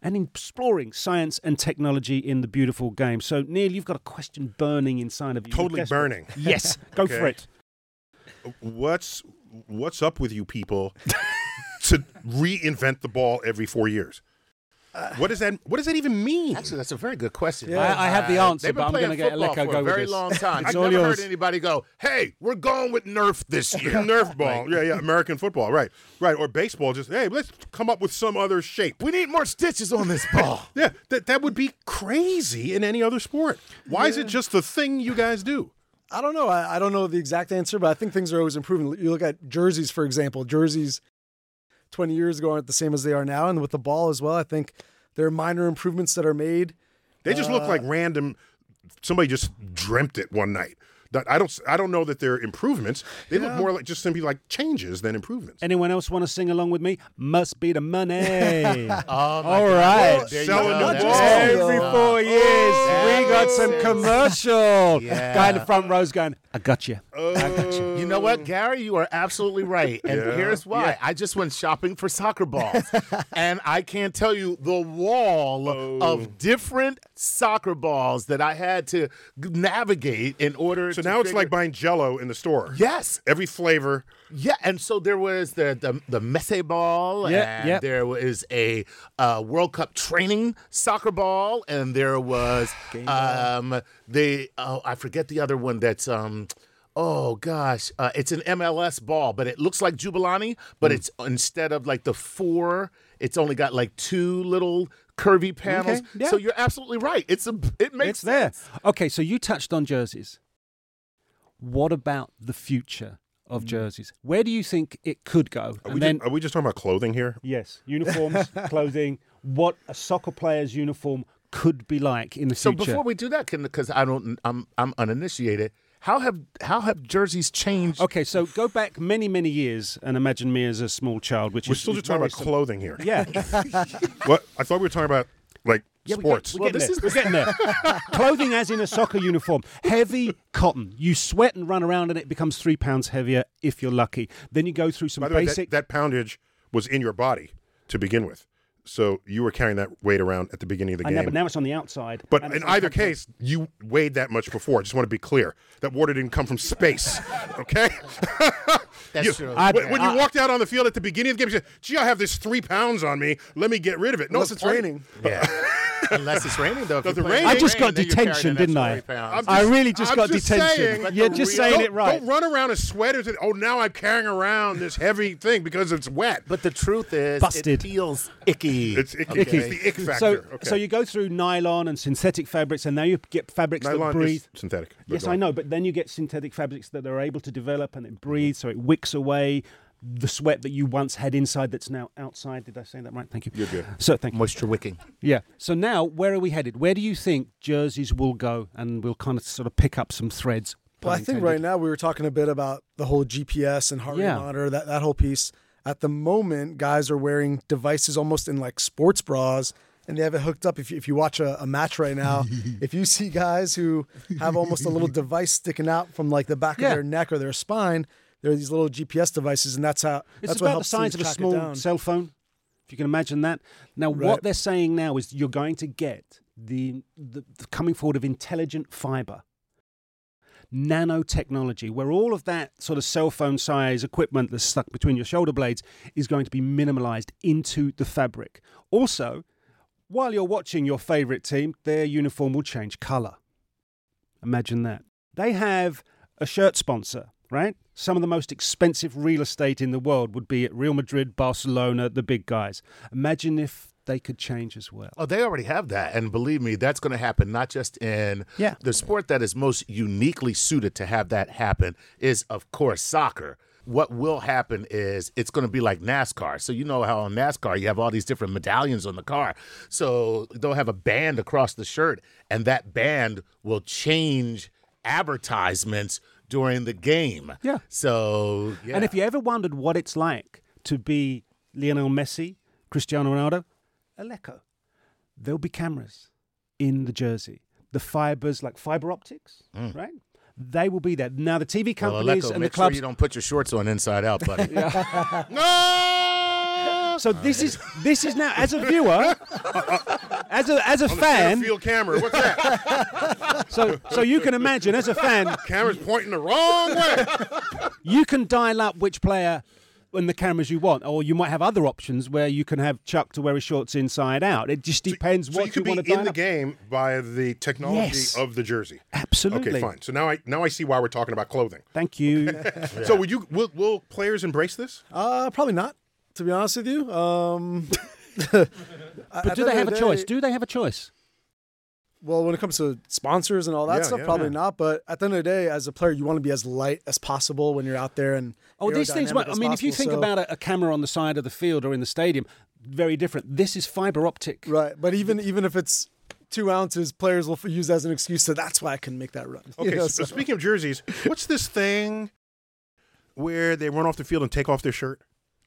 and exploring science and technology in the beautiful game. So, Neil, you've got a question burning inside of you. Totally burning. What? Yes, go okay. for it. What's what's up with you people to reinvent the ball every four years? Uh, what does that? What does that even mean? Actually, that's a very good question. Yeah, I, I have the answer, but I'm going to get Aleko go with this. They've been playing football for a very long time. I've never yours. heard anybody go, "Hey, we're going with Nerf this year." Nerf ball, yeah, yeah, American football, right, right, or baseball. Just hey, let's come up with some other shape. We need more stitches on this ball. Yeah, that that would be crazy in any other sport. Why yeah. is it just the thing you guys do? I don't know. I, I don't know the exact answer, but I think things are always improving. You look at jerseys, for example, jerseys. twenty years ago aren't the same as they are now, and with the ball as well, I think there are minor improvements that are made. They just uh, look like random. Somebody just dreamt it one night. I don't. I don't know that they're improvements. They yeah. look more like just simply like changes than improvements. Anyone else want to sing along with me? Must be the money. oh All God. right, well, selling the ball every four years. Oh, we got some commercial yeah. guy in the front rows going, "I got you. Oh. I got you." You know what, Gary? You are absolutely right, and yeah. here's why. Yeah. I just went shopping for soccer balls, and I can't tell you the wall oh. of different soccer balls that I had to navigate in order. So to now figure. It's like buying Jell-O in the store. Yes, every flavor. Yeah, and so there was the the, the Messi ball, yep, and yep. there was a uh, World Cup training soccer ball, and there was um, the oh I forget the other one that's um oh gosh uh, it's an M L S ball, but it looks like Jabulani, but mm. it's instead of like the four, it's only got like two little curvy panels. Okay, yeah. So you're absolutely right. It's a it makes it's sense. There. Okay, so you touched on jerseys. What about the future of jerseys? Where do you think it could go? Are, and we, then, just, are we just talking about clothing here? Yes, uniforms, clothing. What a soccer player's uniform could be like in the so future. So before we do that, because I don't, I'm I'm uninitiated. How have how have jerseys changed? Okay, so go back many, many years and imagine me as a small child. Which we're is, still just talking about some... clothing here. Yeah. What I thought we were talking about, like. Yeah, sports. We got, we're, well, this is, we're getting there. Clothing as in a soccer uniform. Heavy cotton. You sweat and run around and it becomes three pounds heavier if you're lucky. Then you go through some By the basic... Way, that, that poundage was in your body to begin with. So you were carrying that weight around at the beginning of the I game. I know, but now it's on the outside. But in either case, you weighed that much before. I just want to be clear. That water didn't come from space, okay? That's you, true. I, when I, you walked out on the field at the beginning of the game, you said, gee, I have this three pounds on me. Let me get rid of it. No, unless it's raining. Yeah. Unless it's raining, though. If rain, I just got rain, detention, didn't I? Just, I really just I'm got just detention. Saying, You're just real, saying it right. Don't run around in sweaters and, oh, now I'm carrying around this heavy thing because it's wet. But the truth is, Busted. It feels icky. It's icky. Okay. It's the ick factor. So, okay. so you go through nylon and synthetic fabrics, and now you get fabrics nylon that breathe. Is synthetic. Yes, I know, but then you get synthetic fabrics that are able to develop, and it breathes, mm-hmm. so it wicks away the sweat that you once had inside that's now outside. Did I say that right? Thank you. You're good. So, thank you. Moisture wicking. Yeah. So now, where are we headed? Where do you think jerseys will go? And we'll kind of sort of pick up some threads. Well, I think intended. Right now we were talking a bit about the whole G P S and heart rate yeah. monitor, that, that whole piece. At the moment, guys are wearing devices almost in like sports bras, and they have it hooked up. If you, if you watch a, a match right now, if you see guys who have almost a little device sticking out from like the back yeah. of their neck or their spine, there are these little G P S devices, and that's how. It's that's about what helps the size of a small cell phone, if you can imagine that. Now, right. what they're saying now is you're going to get the, the, the coming forward of intelligent fiber, nanotechnology, where all of that sort of cell phone size equipment that's stuck between your shoulder blades is going to be minimalized into the fabric. Also, while you're watching your favorite team, their uniform will change color. Imagine that. They have a shirt sponsor, right? Some of the most expensive real estate in the world would be at Real Madrid, Barcelona, the big guys. Imagine if they could change as well. Oh, they already have that. And believe me, that's going to happen not just in yeah. the sport that is most uniquely suited to have that happen is, of course, soccer. What will happen is it's going to be like NASCAR. So you know how on NASCAR you have all these different medallions on the car. So they'll have a band across the shirt, and that band will change advertisements during the game. Yeah. So, yeah. And if you ever wondered what it's like to be Lionel Messi, Cristiano Ronaldo, Aleko, there'll be cameras in the jersey. The fibers, like fiber optics, mm. right? They will be there. Now, the T V companies well, Aleko, and the clubs... Make sure you don't put your shorts on inside out, buddy. No! So All this right. is this is now, as a viewer... As a as a on fan, the field camera. What's that? So so you can imagine as a fan, camera's pointing the wrong way. You can dial up which player and the cameras you want, or you might have other options where you can have Chuck to wear his shorts inside out. It just depends so, what so you, you want to do. You could be in the game by the technology yes. of the jersey. Absolutely. Okay, fine. So now I now I see why we're talking about clothing. Thank you. Okay. yeah. So would you will, will players embrace this? Uh, probably not. To be honest with you. Um, but I, do I they have a they, choice? Do they have a choice? Well, when it comes to sponsors and all that yeah, stuff, yeah, probably yeah. not. But at the end of the day, as a player, you want to be as light as possible when you're out there. And oh, these things. Might, I mean, possible, if you think so. about a, a camera on the side of the field or in the stadium, very different. This is fiber optic, right? But even even if it's two ounces, players will use that as an excuse. So that's why I couldn't make that run. Okay. You know, so, so speaking of jerseys, what's this thing where they run off the field and take off their shirt?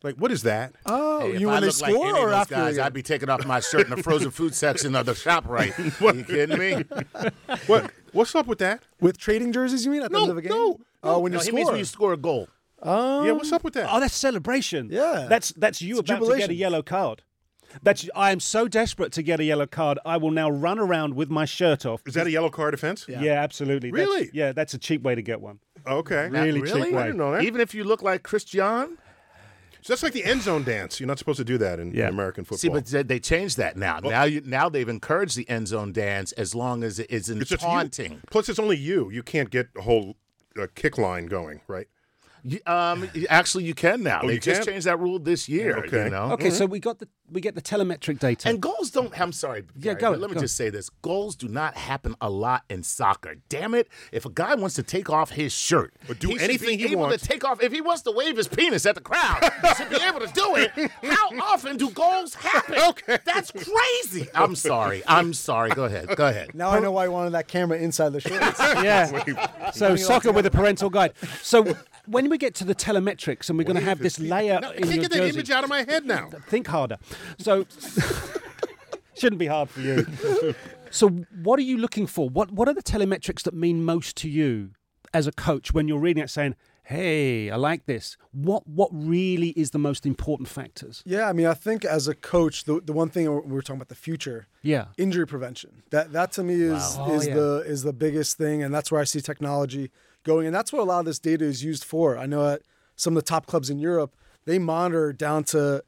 Like, what is that? Oh, hey, you want to score like or after? Guys, I'd be taking off my shirt in the frozen food section of the shop, right? Are you kidding me? what? What's up with that? With trading jerseys, you mean? At no, the end of a game? no. Oh, uh, when no, you score. He means when you score a goal. Um, yeah, what's up with that? Oh, that's celebration. Yeah. That's that's you it's about jubilation. to get a yellow card. That's I am so desperate to get a yellow card, I will now run around with my shirt off. Is that a yellow card offense? Yeah, yeah absolutely. Really? That's, yeah, that's a cheap way to get one. Okay. Really, really? cheap way. I didn't know that. Even if you look like Cristiano? So that's like the end zone dance. You're not supposed to do that in, yeah. in American football. See, but they changed that now. Well, now, you, now they've encouraged the end zone dance as long as it isn't it's taunting. Plus, it's only you. You can't get a whole uh, kick line going, right? You, um, actually, you can now. Oh, they just can? changed that rule this year. Yeah, okay, you know? okay. Mm-hmm. So we got the we get the telemetric data. And goals don't. I'm sorry. Gary, yeah, go. Let go me go just on. say this: goals do not happen a lot in soccer. Damn it! If a guy wants to take off his shirt or do he anything be he able wants to take off, if he wants to wave his penis at the crowd, he should be able to do it. How often do goals happen? okay, that's crazy. I'm sorry. I'm sorry. Go ahead. Go ahead. Now I know why you wanted that camera inside the shirt. yeah. So soccer with a parental guide. So. When we get to the telemetrics and we're going to have this layer no, in your jersey. I can't get that image out of my head now. Think harder. So, shouldn't be hard for you. So, what are you looking for? What What are the telemetrics that mean most to you as a coach when you're reading it saying, hey, I like this? What What really is the most important factors? Yeah, I mean, I think as a coach, the the one thing we were talking about the future, yeah, injury prevention. That that to me is wow. oh, is yeah. the is the biggest thing, and that's where I see technology going, and that's what a lot of this data is used for. I know at some of the top clubs in Europe, they monitor down to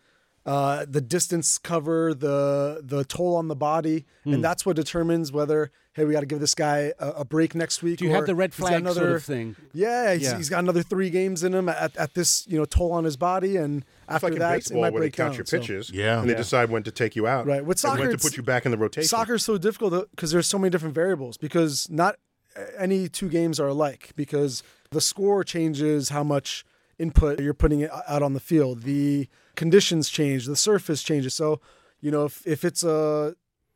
uh, the distance cover, the the toll on the body, mm. and that's what determines whether, hey, we got to give this guy a, a break next week. Do you or have the red flag another, sort of thing? Yeah he's, yeah, he's got another three games in him at, at this you know toll on his body, and after like that, it might break down. Your pitches, so. yeah, and they yeah. decide when to take you out, right? With soccer, when to put you back in the rotation. Soccer's so difficult because there's so many different variables because not. any two games are alike because the score changes how much input you're putting out on the field. The conditions change, the surface changes. So, you know, if, if it's a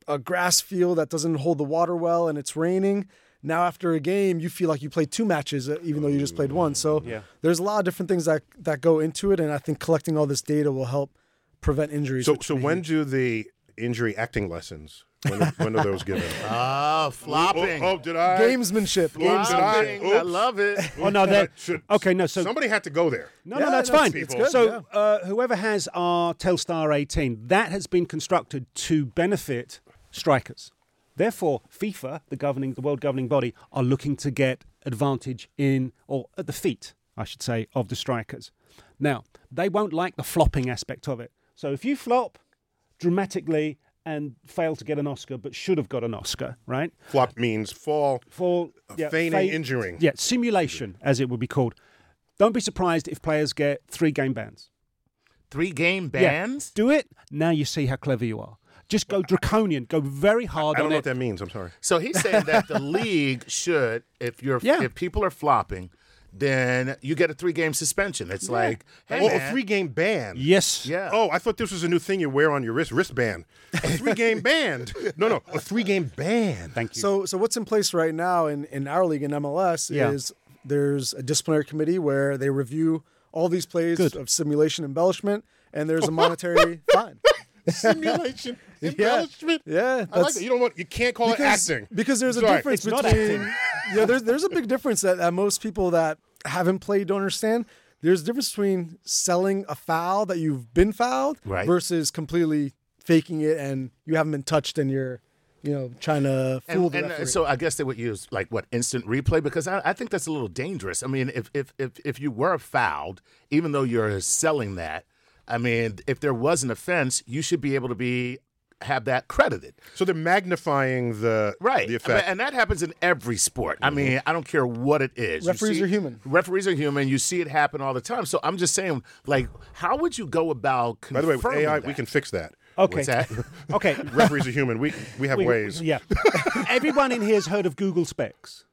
a grass field that doesn't hold the water well and it's raining, now after a game you feel like you played two matches even though you just played one. So yeah. there's a lot of different things that, that go into it, and I think collecting all this data will help prevent injuries. So, so when do the injury acting lessons? When, when are those given? Ah, oh, flopping. Oh, oh, did I? Gamesmanship. Flopping. I? I love it. Oh no, that. Okay, no. So somebody had to go there. No, yeah, no, that's no, fine. It's good, so yeah. uh, whoever has our Telstar eighteen, that has been constructed to benefit strikers. Therefore, FIFA, the governing, the world governing body, are looking to get advantage in or at the feet, I should say, of the strikers. Now, they won't like the flopping aspect of it. So if you flop dramatically and failed to get an Oscar, but should have got an Oscar, right? Flop means fall, fall, yeah, feigning feign, injuring. Yeah, simulation, as it would be called. Don't be surprised if players get three-game bans. Three-game bans? Yeah. Do it, now you see how clever you are. Just go draconian, go very hard on it. I don't know it. what that means, I'm sorry. So he's saying that the league should, if you're, yeah. if people are flopping, then you get a three-game suspension. It's yeah. like, hey, oh, man. a three-game ban. Yes. Yeah. Oh, I thought this was a new thing you wear on your wrist, wristband. A three-game ban. No, no, a three-game ban. Thank you. So so what's in place right now in, in our league, in M L S, yeah. is there's a disciplinary committee where they review all these plays Good. of simulation embellishment, and there's a monetary fine. Simulation embellishment. Yeah, yeah I like that. You don't want. You can't call because, it acting because there's Sorry, a difference it's between. Not yeah, there's there's a big difference that, that most people that haven't played don't understand. There's a difference between selling a foul that you've been fouled right. versus completely faking it and you haven't been touched and you're you know, trying to fool and, the referee. And so I guess they would use, like, what, instant replay? Because I, I think that's a little dangerous. I mean, if, if, if, if you were fouled, even though you're selling that, I mean, if there was an offense, you should be able to be have that credited. So they're magnifying the, right. the effect. And that happens in every sport. Mm-hmm. I mean, I don't care what it is. Referees see, are human. Referees are human. You see it happen all the time. So I'm just saying, like, how would you go about confirming that? By the way, with A I, that? we can fix that. Okay. What's that? Okay. Referees are human. We we have we, ways. Yeah. Everyone in here has heard of Google Specs,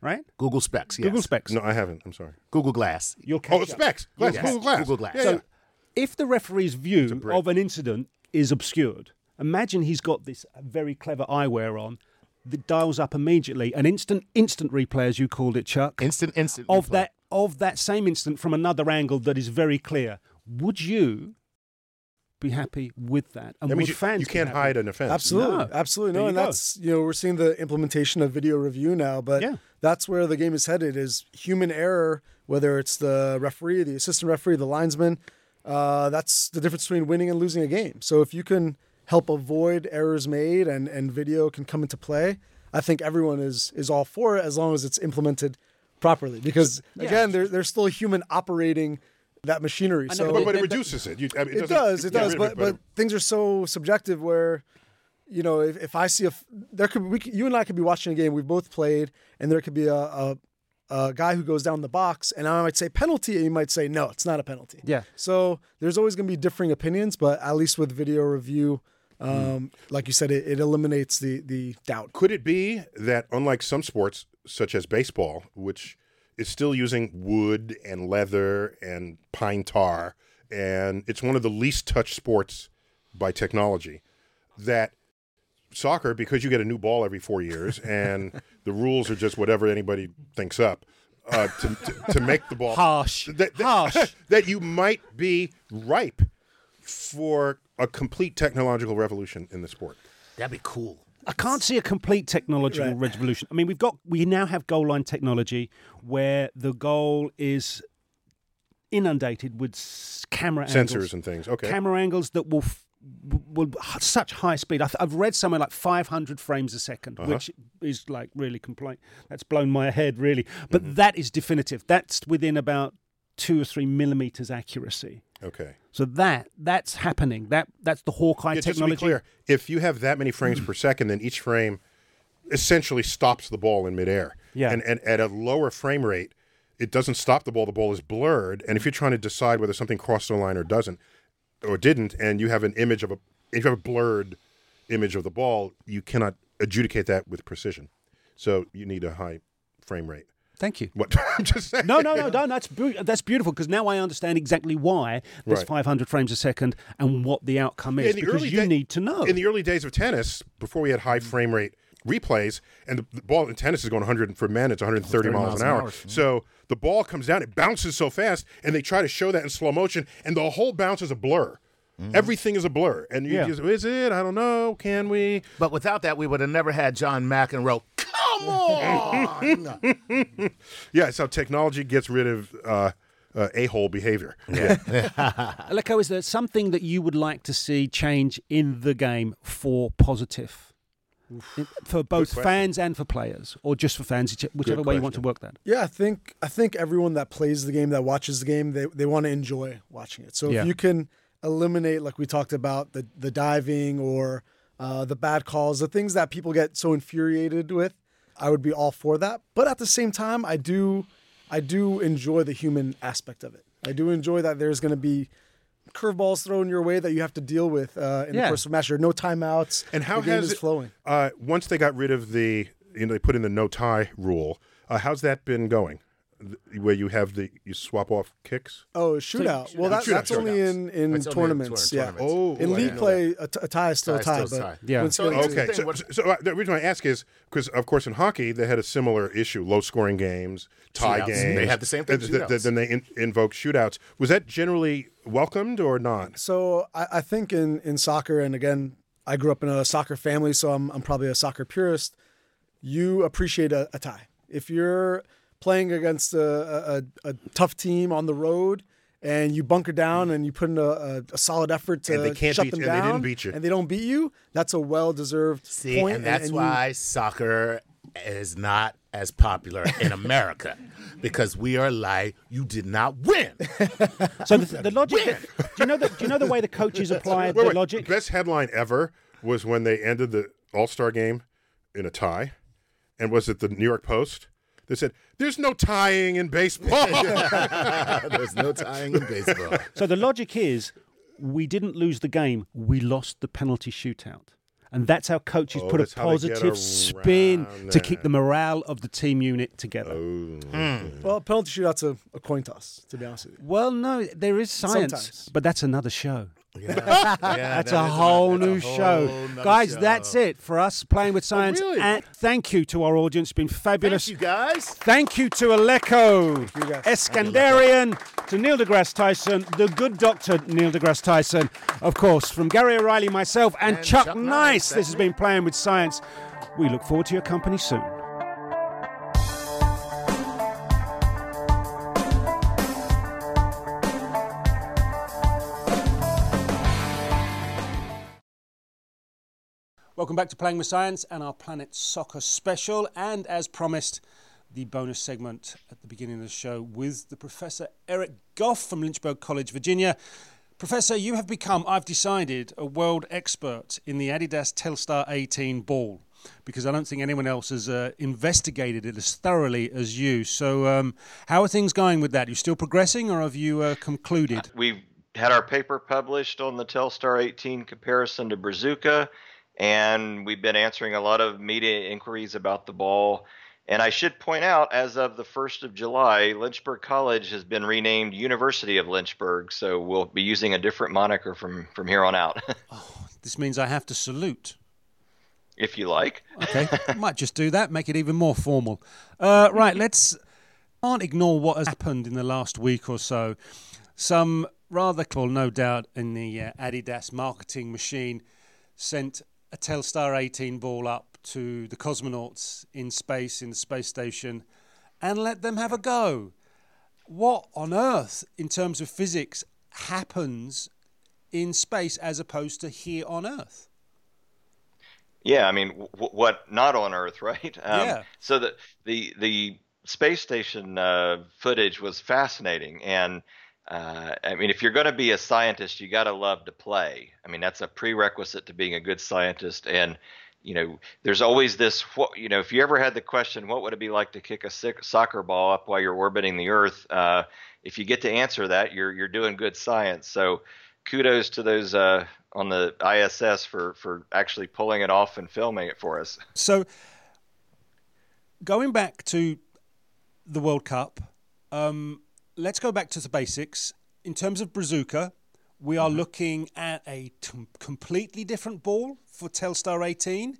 right? Google Specs, yes. Google Specs. No, I haven't. I'm sorry. Google Glass. You'll catch oh, it's Specs. Glass. Yes. Google Glass. Google Glass. Yeah, so yeah. if the referee's view of an incident is obscured, imagine he's got this very clever eyewear on that dials up immediately an instant, instant replay, as you called it, Chuck. Instant, instant of replay. That, of that same incident from another angle that is very clear. Would you be happy with that? And that means you, fans you can't hide an offense. Absolutely. No. Absolutely. No, and go. that's, you know, we're seeing the implementation of video review now, but yeah. that's where the game is headed, is human error, whether it's the referee, the assistant referee, the linesman. Uh, that's the difference between winning and losing a game. So if you can help avoid errors made and, and video can come into play, I think everyone is is all for it as long as it's implemented properly. Because, yeah. again, there, there's still a human operating that machinery. So, but, but it reduces it. You, I mean, it, it does, it does. But, it, but, but things are so subjective where, you know, if, if I see a – there could we, you and I could be watching a game we've both played, and there could be a, a – a guy who goes down the box, and I might say penalty, and you might say, no, it's not a penalty. Yeah. So there's always going to be differing opinions, but at least with video review, um, mm. like you said, it, it eliminates the, the doubt. Could it be that unlike some sports, such as baseball, which is still using wood and leather and pine tar, and it's one of the least touched sports by technology, that soccer, because you get a new ball every four years, and the rules are just whatever anybody thinks up uh, to, to to make the ball harsh, that, that, harsh. that you might be ripe for a complete technological revolution in the sport. That'd be cool. I can't see a complete technological right. revolution. I mean, we've got we now have goal line technology where the goal is inundated with camera sensors angles, and things. Okay, camera angles that will. F- Well, such high speed. I th- I've read somewhere like five hundred frames a second, uh-huh. which is like really complaint. That's blown my head, really. But mm-hmm. that is definitive. That's within about two or three millimeters accuracy. Okay. So that that's happening. That that's the Hawkeye yeah, technology. Just to be clear, if you have that many frames per second, then each frame essentially stops the ball in midair. Yeah. And, and at a lower frame rate, it doesn't stop the ball. The ball is blurred. And if you're trying to decide whether something crossed the line or doesn't, or didn't, and you have an image of a, if you have a blurred image of the ball, you cannot adjudicate that with precision. So you need a high frame rate. Thank you. What? I'm just saying. No, no, no, no. That's bu- that's beautiful because now I understand exactly why there's right. five hundred frames a second and what the outcome is. In the because early you da- need to know. In the early days of tennis, before we had high frame rate replays, and the, the ball in tennis is going one hundred for men, it's one hundred thirty miles, miles an hour. hour. So the ball comes down, it bounces so fast, and they try to show that in slow motion, and the whole bounce is a blur. Mm-hmm. Everything is a blur. And you yeah. just, is it? I don't know. Can we? But without that, we would have never had John McEnroe. Come on! Yeah, so technology gets rid of uh, uh, a-hole behavior. Yeah. Aleko, is there something that you would like to see change in the game for positive? For both fans and for players, or just for fans, whichever way you want to work that. Yeah, I think I think everyone that plays the game, that watches the game, they, they want to enjoy watching it. So yeah. if you can eliminate, like we talked about, the, the diving or uh, the bad calls, the things that people get so infuriated with, I would be all for that. But at the same time, I do I do enjoy the human aspect of it. I do enjoy that there's going to be curveballs thrown your way that you have to deal with uh, in yeah. the course of match. There are no timeouts. And how the game has is it, flowing? Uh, once they got rid of the, you know, they put in the no tie rule. Uh, how's that been going? The, where you have the you swap off kicks? Oh, shootout. So, well, that, shootout, that's shootouts. only in in only tournaments. In tour- yeah. Tournaments. Oh, in league play, a, t- a tie is still a tie. Still but tie. Yeah. So, okay. So, so uh, the reason I ask is because, of course, in hockey they had a similar issue: low scoring games, tie shootouts. games. They had the same thing. Th- th- th- then they in- invoked shootouts. Was that generally welcomed or not? So I, I think in, in soccer, and again, I grew up in a soccer family, so I'm I'm probably a soccer purist. You appreciate a, a tie if you're playing against a, a, a tough team on the road, and you bunker down and you put in a, a, a solid effort to and they can't shut beat them you, down, and they didn't beat you, and they don't beat you, that's a well-deserved See, point. And that's and, and why you... soccer is not as popular in America because we are like, you did not win. So the, the logic, that, do you know the, do you know the way the coaches applied wait, the wait, logic? Best headline ever was when they ended the All-Star game in a tie, and was it the New York Post? They said, there's no tying in baseball. There's no tying in baseball. So the logic is, we didn't lose the game. We lost the penalty shootout. And that's how coaches oh, put a positive spin there. To keep the morale of the team unit together. Oh. Mm. Well, penalty shootout's a, a coin toss, to be honest with you. Well, no, there is science, sometimes. But that's another show. Yeah. yeah, that's that a whole a, new a whole show. Guys, show. That's it for us playing with science. Oh, really? And thank you to our audience. It's been fabulous. Thank you, guys. Thank you to Aleko Eskandarian, to Neil deGrasse Tyson, the good doctor Neil deGrasse Tyson, of course, from Gary O'Reilly, myself, and, and Chuck, Chuck Nice. This has been Playing with Science. We look forward to your company soon. Welcome back to Playing with Science and our Planet Soccer special. And as promised, the bonus segment at the beginning of the show with the Professor Eric Goff from Lynchburg College, Virginia. Professor, you have become, I've decided, a world expert in the Adidas Telstar eighteen ball, because I don't think anyone else has uh, investigated it as thoroughly as you. So um, how are things going with that? Are you still progressing, or have you uh, concluded? We've had our paper published on the Telstar eighteen comparison to Brazuca. And we've been answering a lot of media inquiries about the ball. And I should point out, as of the first of July, Lynchburg College has been renamed University of Lynchburg. So we'll be using a different moniker from, from here on out. Oh, this means I have to salute. If you like. Okay, I might just do that, make it even more formal. Uh, right, let's can't ignore what has happened in the last week or so. Some rather cool, no doubt, in the uh, Adidas marketing machine sent a Telstar eighteen ball up to the cosmonauts in space, in the space station, and let them have a go. What on earth, in terms of physics, happens in space as opposed to here on Earth? Yeah, I mean, w- what not on Earth, right? Um, yeah. So the the, the space station uh, footage was fascinating, and Uh, I mean, if you're going to be a scientist, you got to love to play. I mean, that's a prerequisite to being a good scientist. And, you know, there's always this, you know, if you ever had the question, what would it be like to kick a soccer ball up while you're orbiting the Earth? Uh, if you get to answer that, you're you're doing good science. So kudos to those uh, on the I S S for, for actually pulling it off and filming it for us. So going back to the World Cup, um, let's go back to the basics. In terms of Brazuca, we are mm-hmm. looking at a t- completely different ball for Telstar eighteen,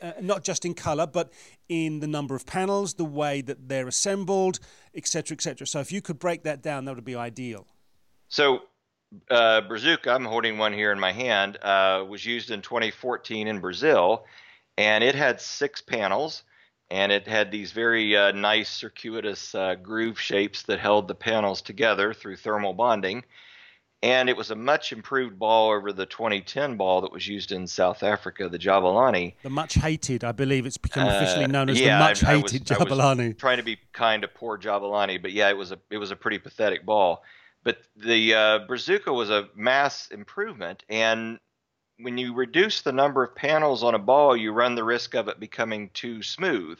uh, not just in colour, but in the number of panels, the way that they're assembled, et cetera, et cetera. So if you could break that down, that would be ideal. So uh, Brazuca, I'm holding one here in my hand, uh, was used in twenty fourteen in Brazil, and it had six panels. And it had these very uh, nice circuitous uh, groove shapes that held the panels together through thermal bonding. And it was a much improved ball over the twenty ten ball that was used in South Africa, the Jabulani. The much hated, I believe it's become officially known as uh, yeah, the much I, hated I was, Jabulani. I was trying to be kind to poor Jabulani, but yeah, it was a it was a pretty pathetic ball. But the uh, Brazuca was a mass improvement, and when you reduce the number of panels on a ball, you run the risk of it becoming too smooth.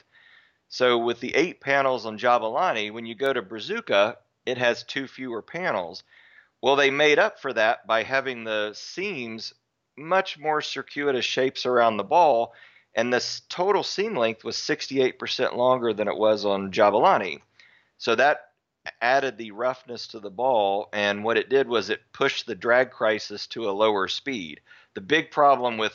So with the eight panels on Jabulani, when you go to Brazuca, it has two fewer panels. Well, they made up for that by having the seams much more circuitous shapes around the ball, and the total seam length was sixty-eight percent longer than it was on Jabulani. So that added the roughness to the ball, and what it did was it pushed the drag crisis to a lower speed. The big problem with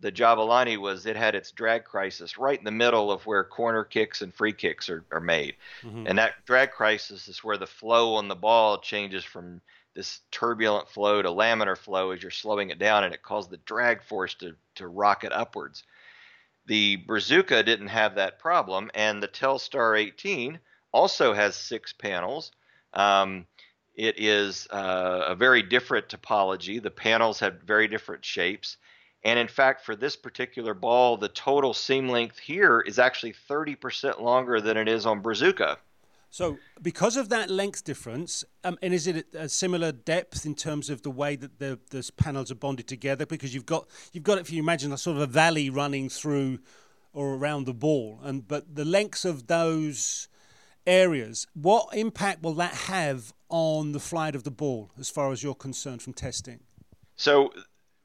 the Jabulani was it had its drag crisis right in the middle of where corner kicks and free kicks are, are made. Mm-hmm. And that drag crisis is where the flow on the ball changes from this turbulent flow to laminar flow as you're slowing it down, and it caused the drag force to, to rocket upwards. The Brazuca didn't have that problem, and the Telstar eighteen also has six panels. Um, It is uh, a very different topology. The panels have very different shapes. And in fact, for this particular ball, the total seam length here is actually thirty percent longer than it is on Brazuca. So because of that length difference, um, and is it a similar depth in terms of the way that the those panels are bonded together? Because you've got, you've got, if you imagine, a sort of a valley running through or around the ball. And but the lengths of those areas, what impact will that have on the flight of the ball as far as you're concerned from testing? So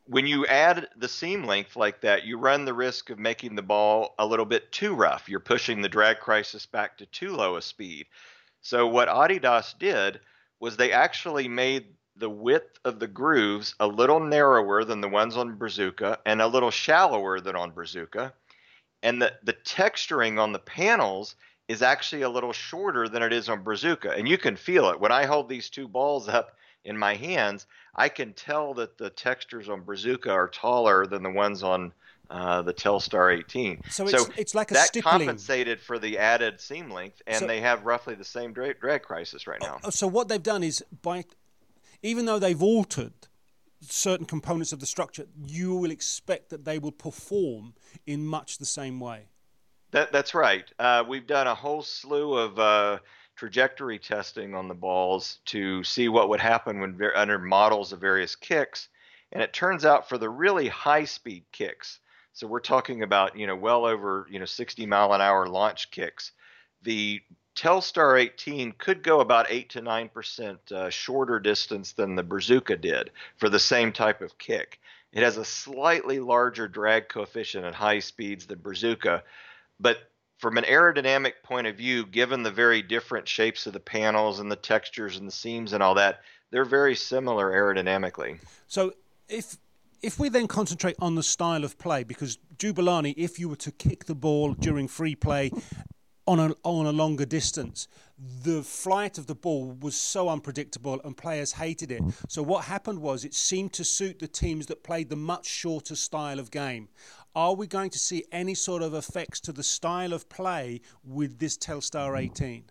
when you add the seam length like that, you run the risk of making the ball a little bit too rough. You're pushing the drag crisis back to too low a speed. So what Adidas did was they actually made the width of the grooves a little narrower than the ones on Brazuca and a little shallower than on Brazuca. And the, the texturing on the panels is actually a little shorter than it is on Brazuca. And you can feel it. When I hold these two balls up in my hands, I can tell that the textures on Brazuca are taller than the ones on uh, the Telstar eighteen. So it's, so it's like a that stippling. Compensated for the added seam length, and so they have roughly the same dra- drag crisis right now. So what they've done is, by, even though they've altered certain components of the structure, you will expect that they will perform in much the same way. That, that's right. Uh, we've done a whole slew of uh, trajectory testing on the balls to see what would happen when ver- under models of various kicks. And it turns out for the really high speed kicks, so we're talking about, you know, well over, you know, sixty mile an hour launch kicks, the Telstar eighteen could go about eight to nine percent uh, shorter distance than the Brazuca did for the same type of kick. It has a slightly larger drag coefficient at high speeds than Brazuca, but from an aerodynamic point of view, given the very different shapes of the panels and the textures and the seams and all that, they're very similar aerodynamically. So if if we then concentrate on the style of play, because Jabulani, if you were to kick the ball during free play on a, on a longer distance, the flight of the ball was so unpredictable and players hated it. So what happened was it seemed to suit the teams that played the much shorter style of game. Are we going to see any sort of effects to the style of play with this Telstar eighteen?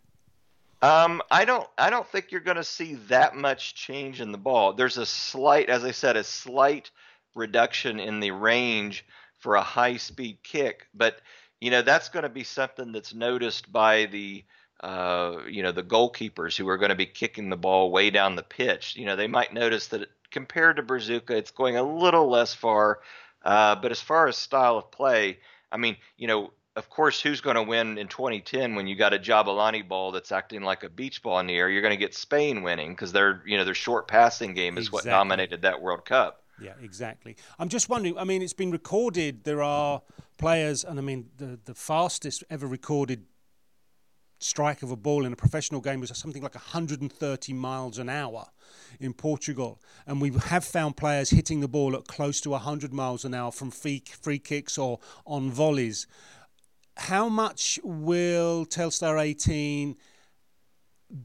Um, I don't. I don't think you're going to see that much change in the ball. There's a slight, as I said, a slight reduction in the range for a high-speed kick, but you know that's going to be something that's noticed by the uh, you know the goalkeepers who are going to be kicking the ball way down the pitch. You know they might notice that compared to Brazuca, it's going a little less far. Uh, but as far as style of play, I mean, you know, of course, who's going to win in twenty ten when you got a Jabulani ball that's acting like a beach ball in the air? You're going to get Spain winning because their, you know, their short passing game is exactly what dominated that World Cup. Yeah, exactly. I'm just wondering, I mean, it's been recorded. There are players, and I mean, the, the fastest ever recorded strike of a ball in a professional game was something like one hundred thirty miles an hour in Portugal, and we have found players hitting the ball at close to one hundred miles an hour from free, free kicks or on volleys. How much will Telstar eighteen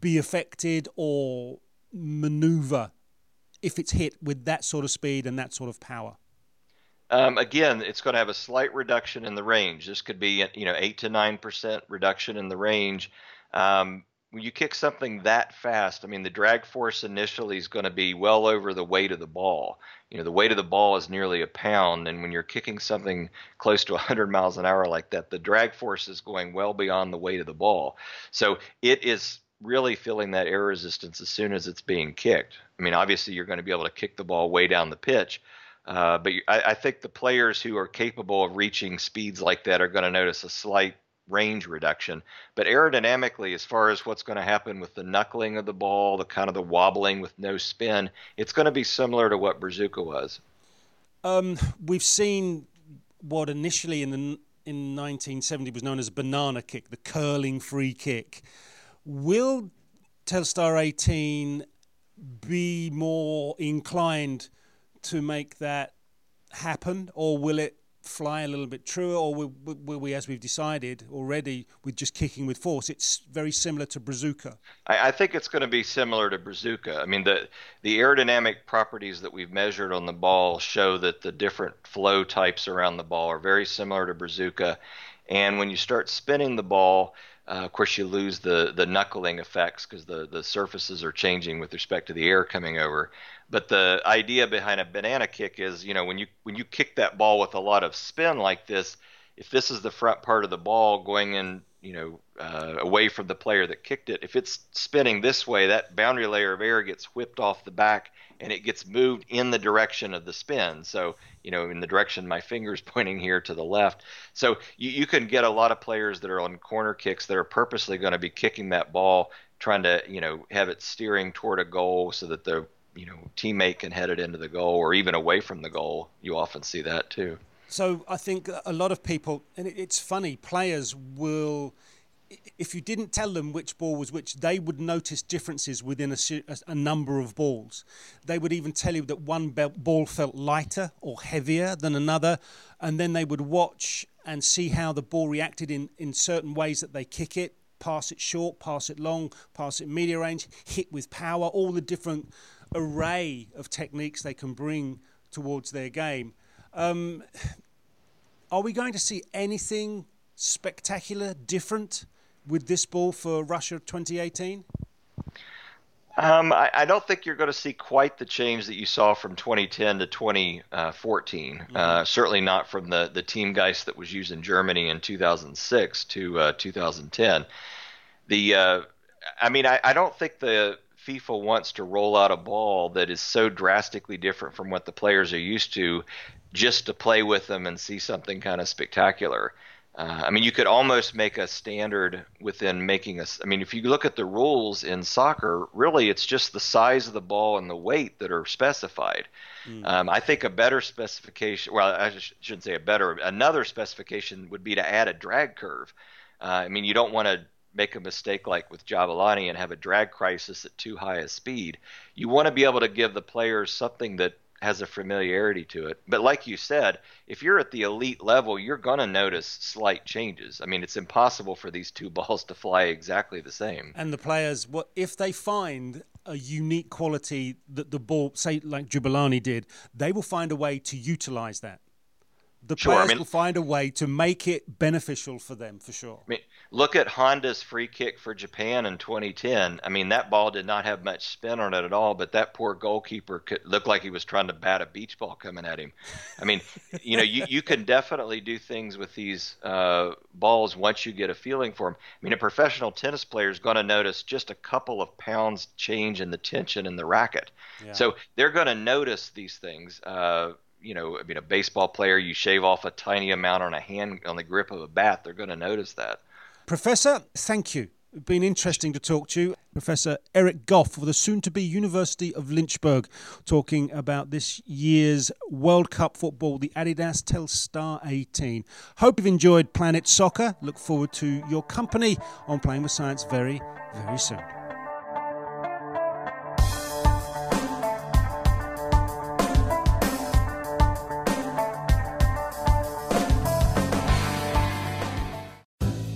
be affected or maneuver if it's hit with that sort of speed and that sort of power? Um, again, it's going to have a slight reduction in the range. This could be, you know, eight to nine percent reduction in the range. Um, when you kick something that fast, I mean, the drag force initially is going to be well over the weight of the ball. You know, the weight of the ball is nearly a pound, and when you're kicking something close to one hundred miles an hour like that, the drag force is going well beyond the weight of the ball. So it is really feeling that air resistance as soon as it's being kicked. I mean, obviously, you're going to be able to kick the ball way down the pitch. Uh, but I, I think the players who are capable of reaching speeds like that are going to notice a slight range reduction. But aerodynamically, as far as what's going to happen with the knuckling of the ball, the kind of the wobbling with no spin, it's going to be similar to what Brazuca was. Um, we've seen what initially in the in nineteen seventy was known as banana kick, the curling free kick. Will Telstar eighteen be more inclined to make that happen, or will it fly a little bit truer, or will, will we, as we've decided already, with just kicking with force, it's very similar to Brazuca? I, I think it's going to be similar to Brazuca. I mean, the the aerodynamic properties that we've measured on the ball show that the different flow types around the ball are very similar to Brazuca, and when you start spinning the ball, Uh, of course, you lose the, the knuckling effects because the, the surfaces are changing with respect to the air coming over. But the idea behind a banana kick is, you know, when you when you kick that ball with a lot of spin like this, if this is the front part of the ball going in, you know, uh, away from the player that kicked it, if it's spinning this way, that boundary layer of air gets whipped off the back and it gets moved in the direction of the spin. So, you know, in the direction my finger's pointing here to the left. So you, you can get a lot of players that are on corner kicks that are purposely going to be kicking that ball, trying to, you know, have it steering toward a goal so that the, you know, teammate can head it into the goal or even away from the goal. You often see that too. So I think a lot of people, and it's funny, players will, if you didn't tell them which ball was which, they would notice differences within a, a number of balls. They would even tell you that one ball felt lighter or heavier than another, and then they would watch and see how the ball reacted in, in certain ways that they kick it, pass it short, pass it long, pass it media range, hit with power, all the different array of techniques they can bring towards their game. Um, are we going to see anything spectacular, different with this ball for Russia twenty eighteen? Um, I, I don't think you're going to see quite the change that you saw from twenty ten to twenty fourteen. Mm-hmm. Uh, certainly not from the, the Teamgeist that was used in Germany in two thousand six to uh, two thousand ten. The, uh, I mean, I, I don't think the FIFA wants to roll out a ball that is so drastically different from what the players are used to, just to play with them and see something kind of spectacular. Uh, I mean, you could almost make a standard within making a – I mean, if you look at the rules in soccer, really it's just the size of the ball and the weight that are specified. Mm. Um, I think a better specification – well, I shouldn't say a better – another specification would be to add a drag curve. Uh, I mean, you don't want to make a mistake like with Jabulani and have a drag crisis at too high a speed. You want to be able to give the players something that has a familiarity to it. But like you said, if you're at the elite level, you're going to notice slight changes. I mean, it's impossible for these two balls to fly exactly the same. And the players, what if they find a unique quality that the ball, say like Jabulani did, they will find a way to utilize that. The players sure, I mean, will find a way to make it beneficial for them, for sure. I mean, look at Honda's free kick for Japan in twenty ten. I mean, that ball did not have much spin on it at all, but that poor goalkeeper could look like he was trying to bat a beach ball coming at him. I mean, you know, you, you can definitely do things with these uh, balls once you get a feeling for them. I mean, a professional tennis player is going to notice just a couple of pounds change in the tension in the racket. Yeah. So they're going to notice these things. Uh, You know, I mean, a baseball player, you shave off a tiny amount on a hand, on the grip of a bat, they're going to notice that. Professor, thank you. It's been interesting to talk to you. Professor Eric Goff for the soon-to-be University of Lynchburg, talking about this year's World Cup football, the Adidas Telstar eighteen. Hope you've enjoyed Planet Soccer. Look forward to your company on Playing With Science very, very soon.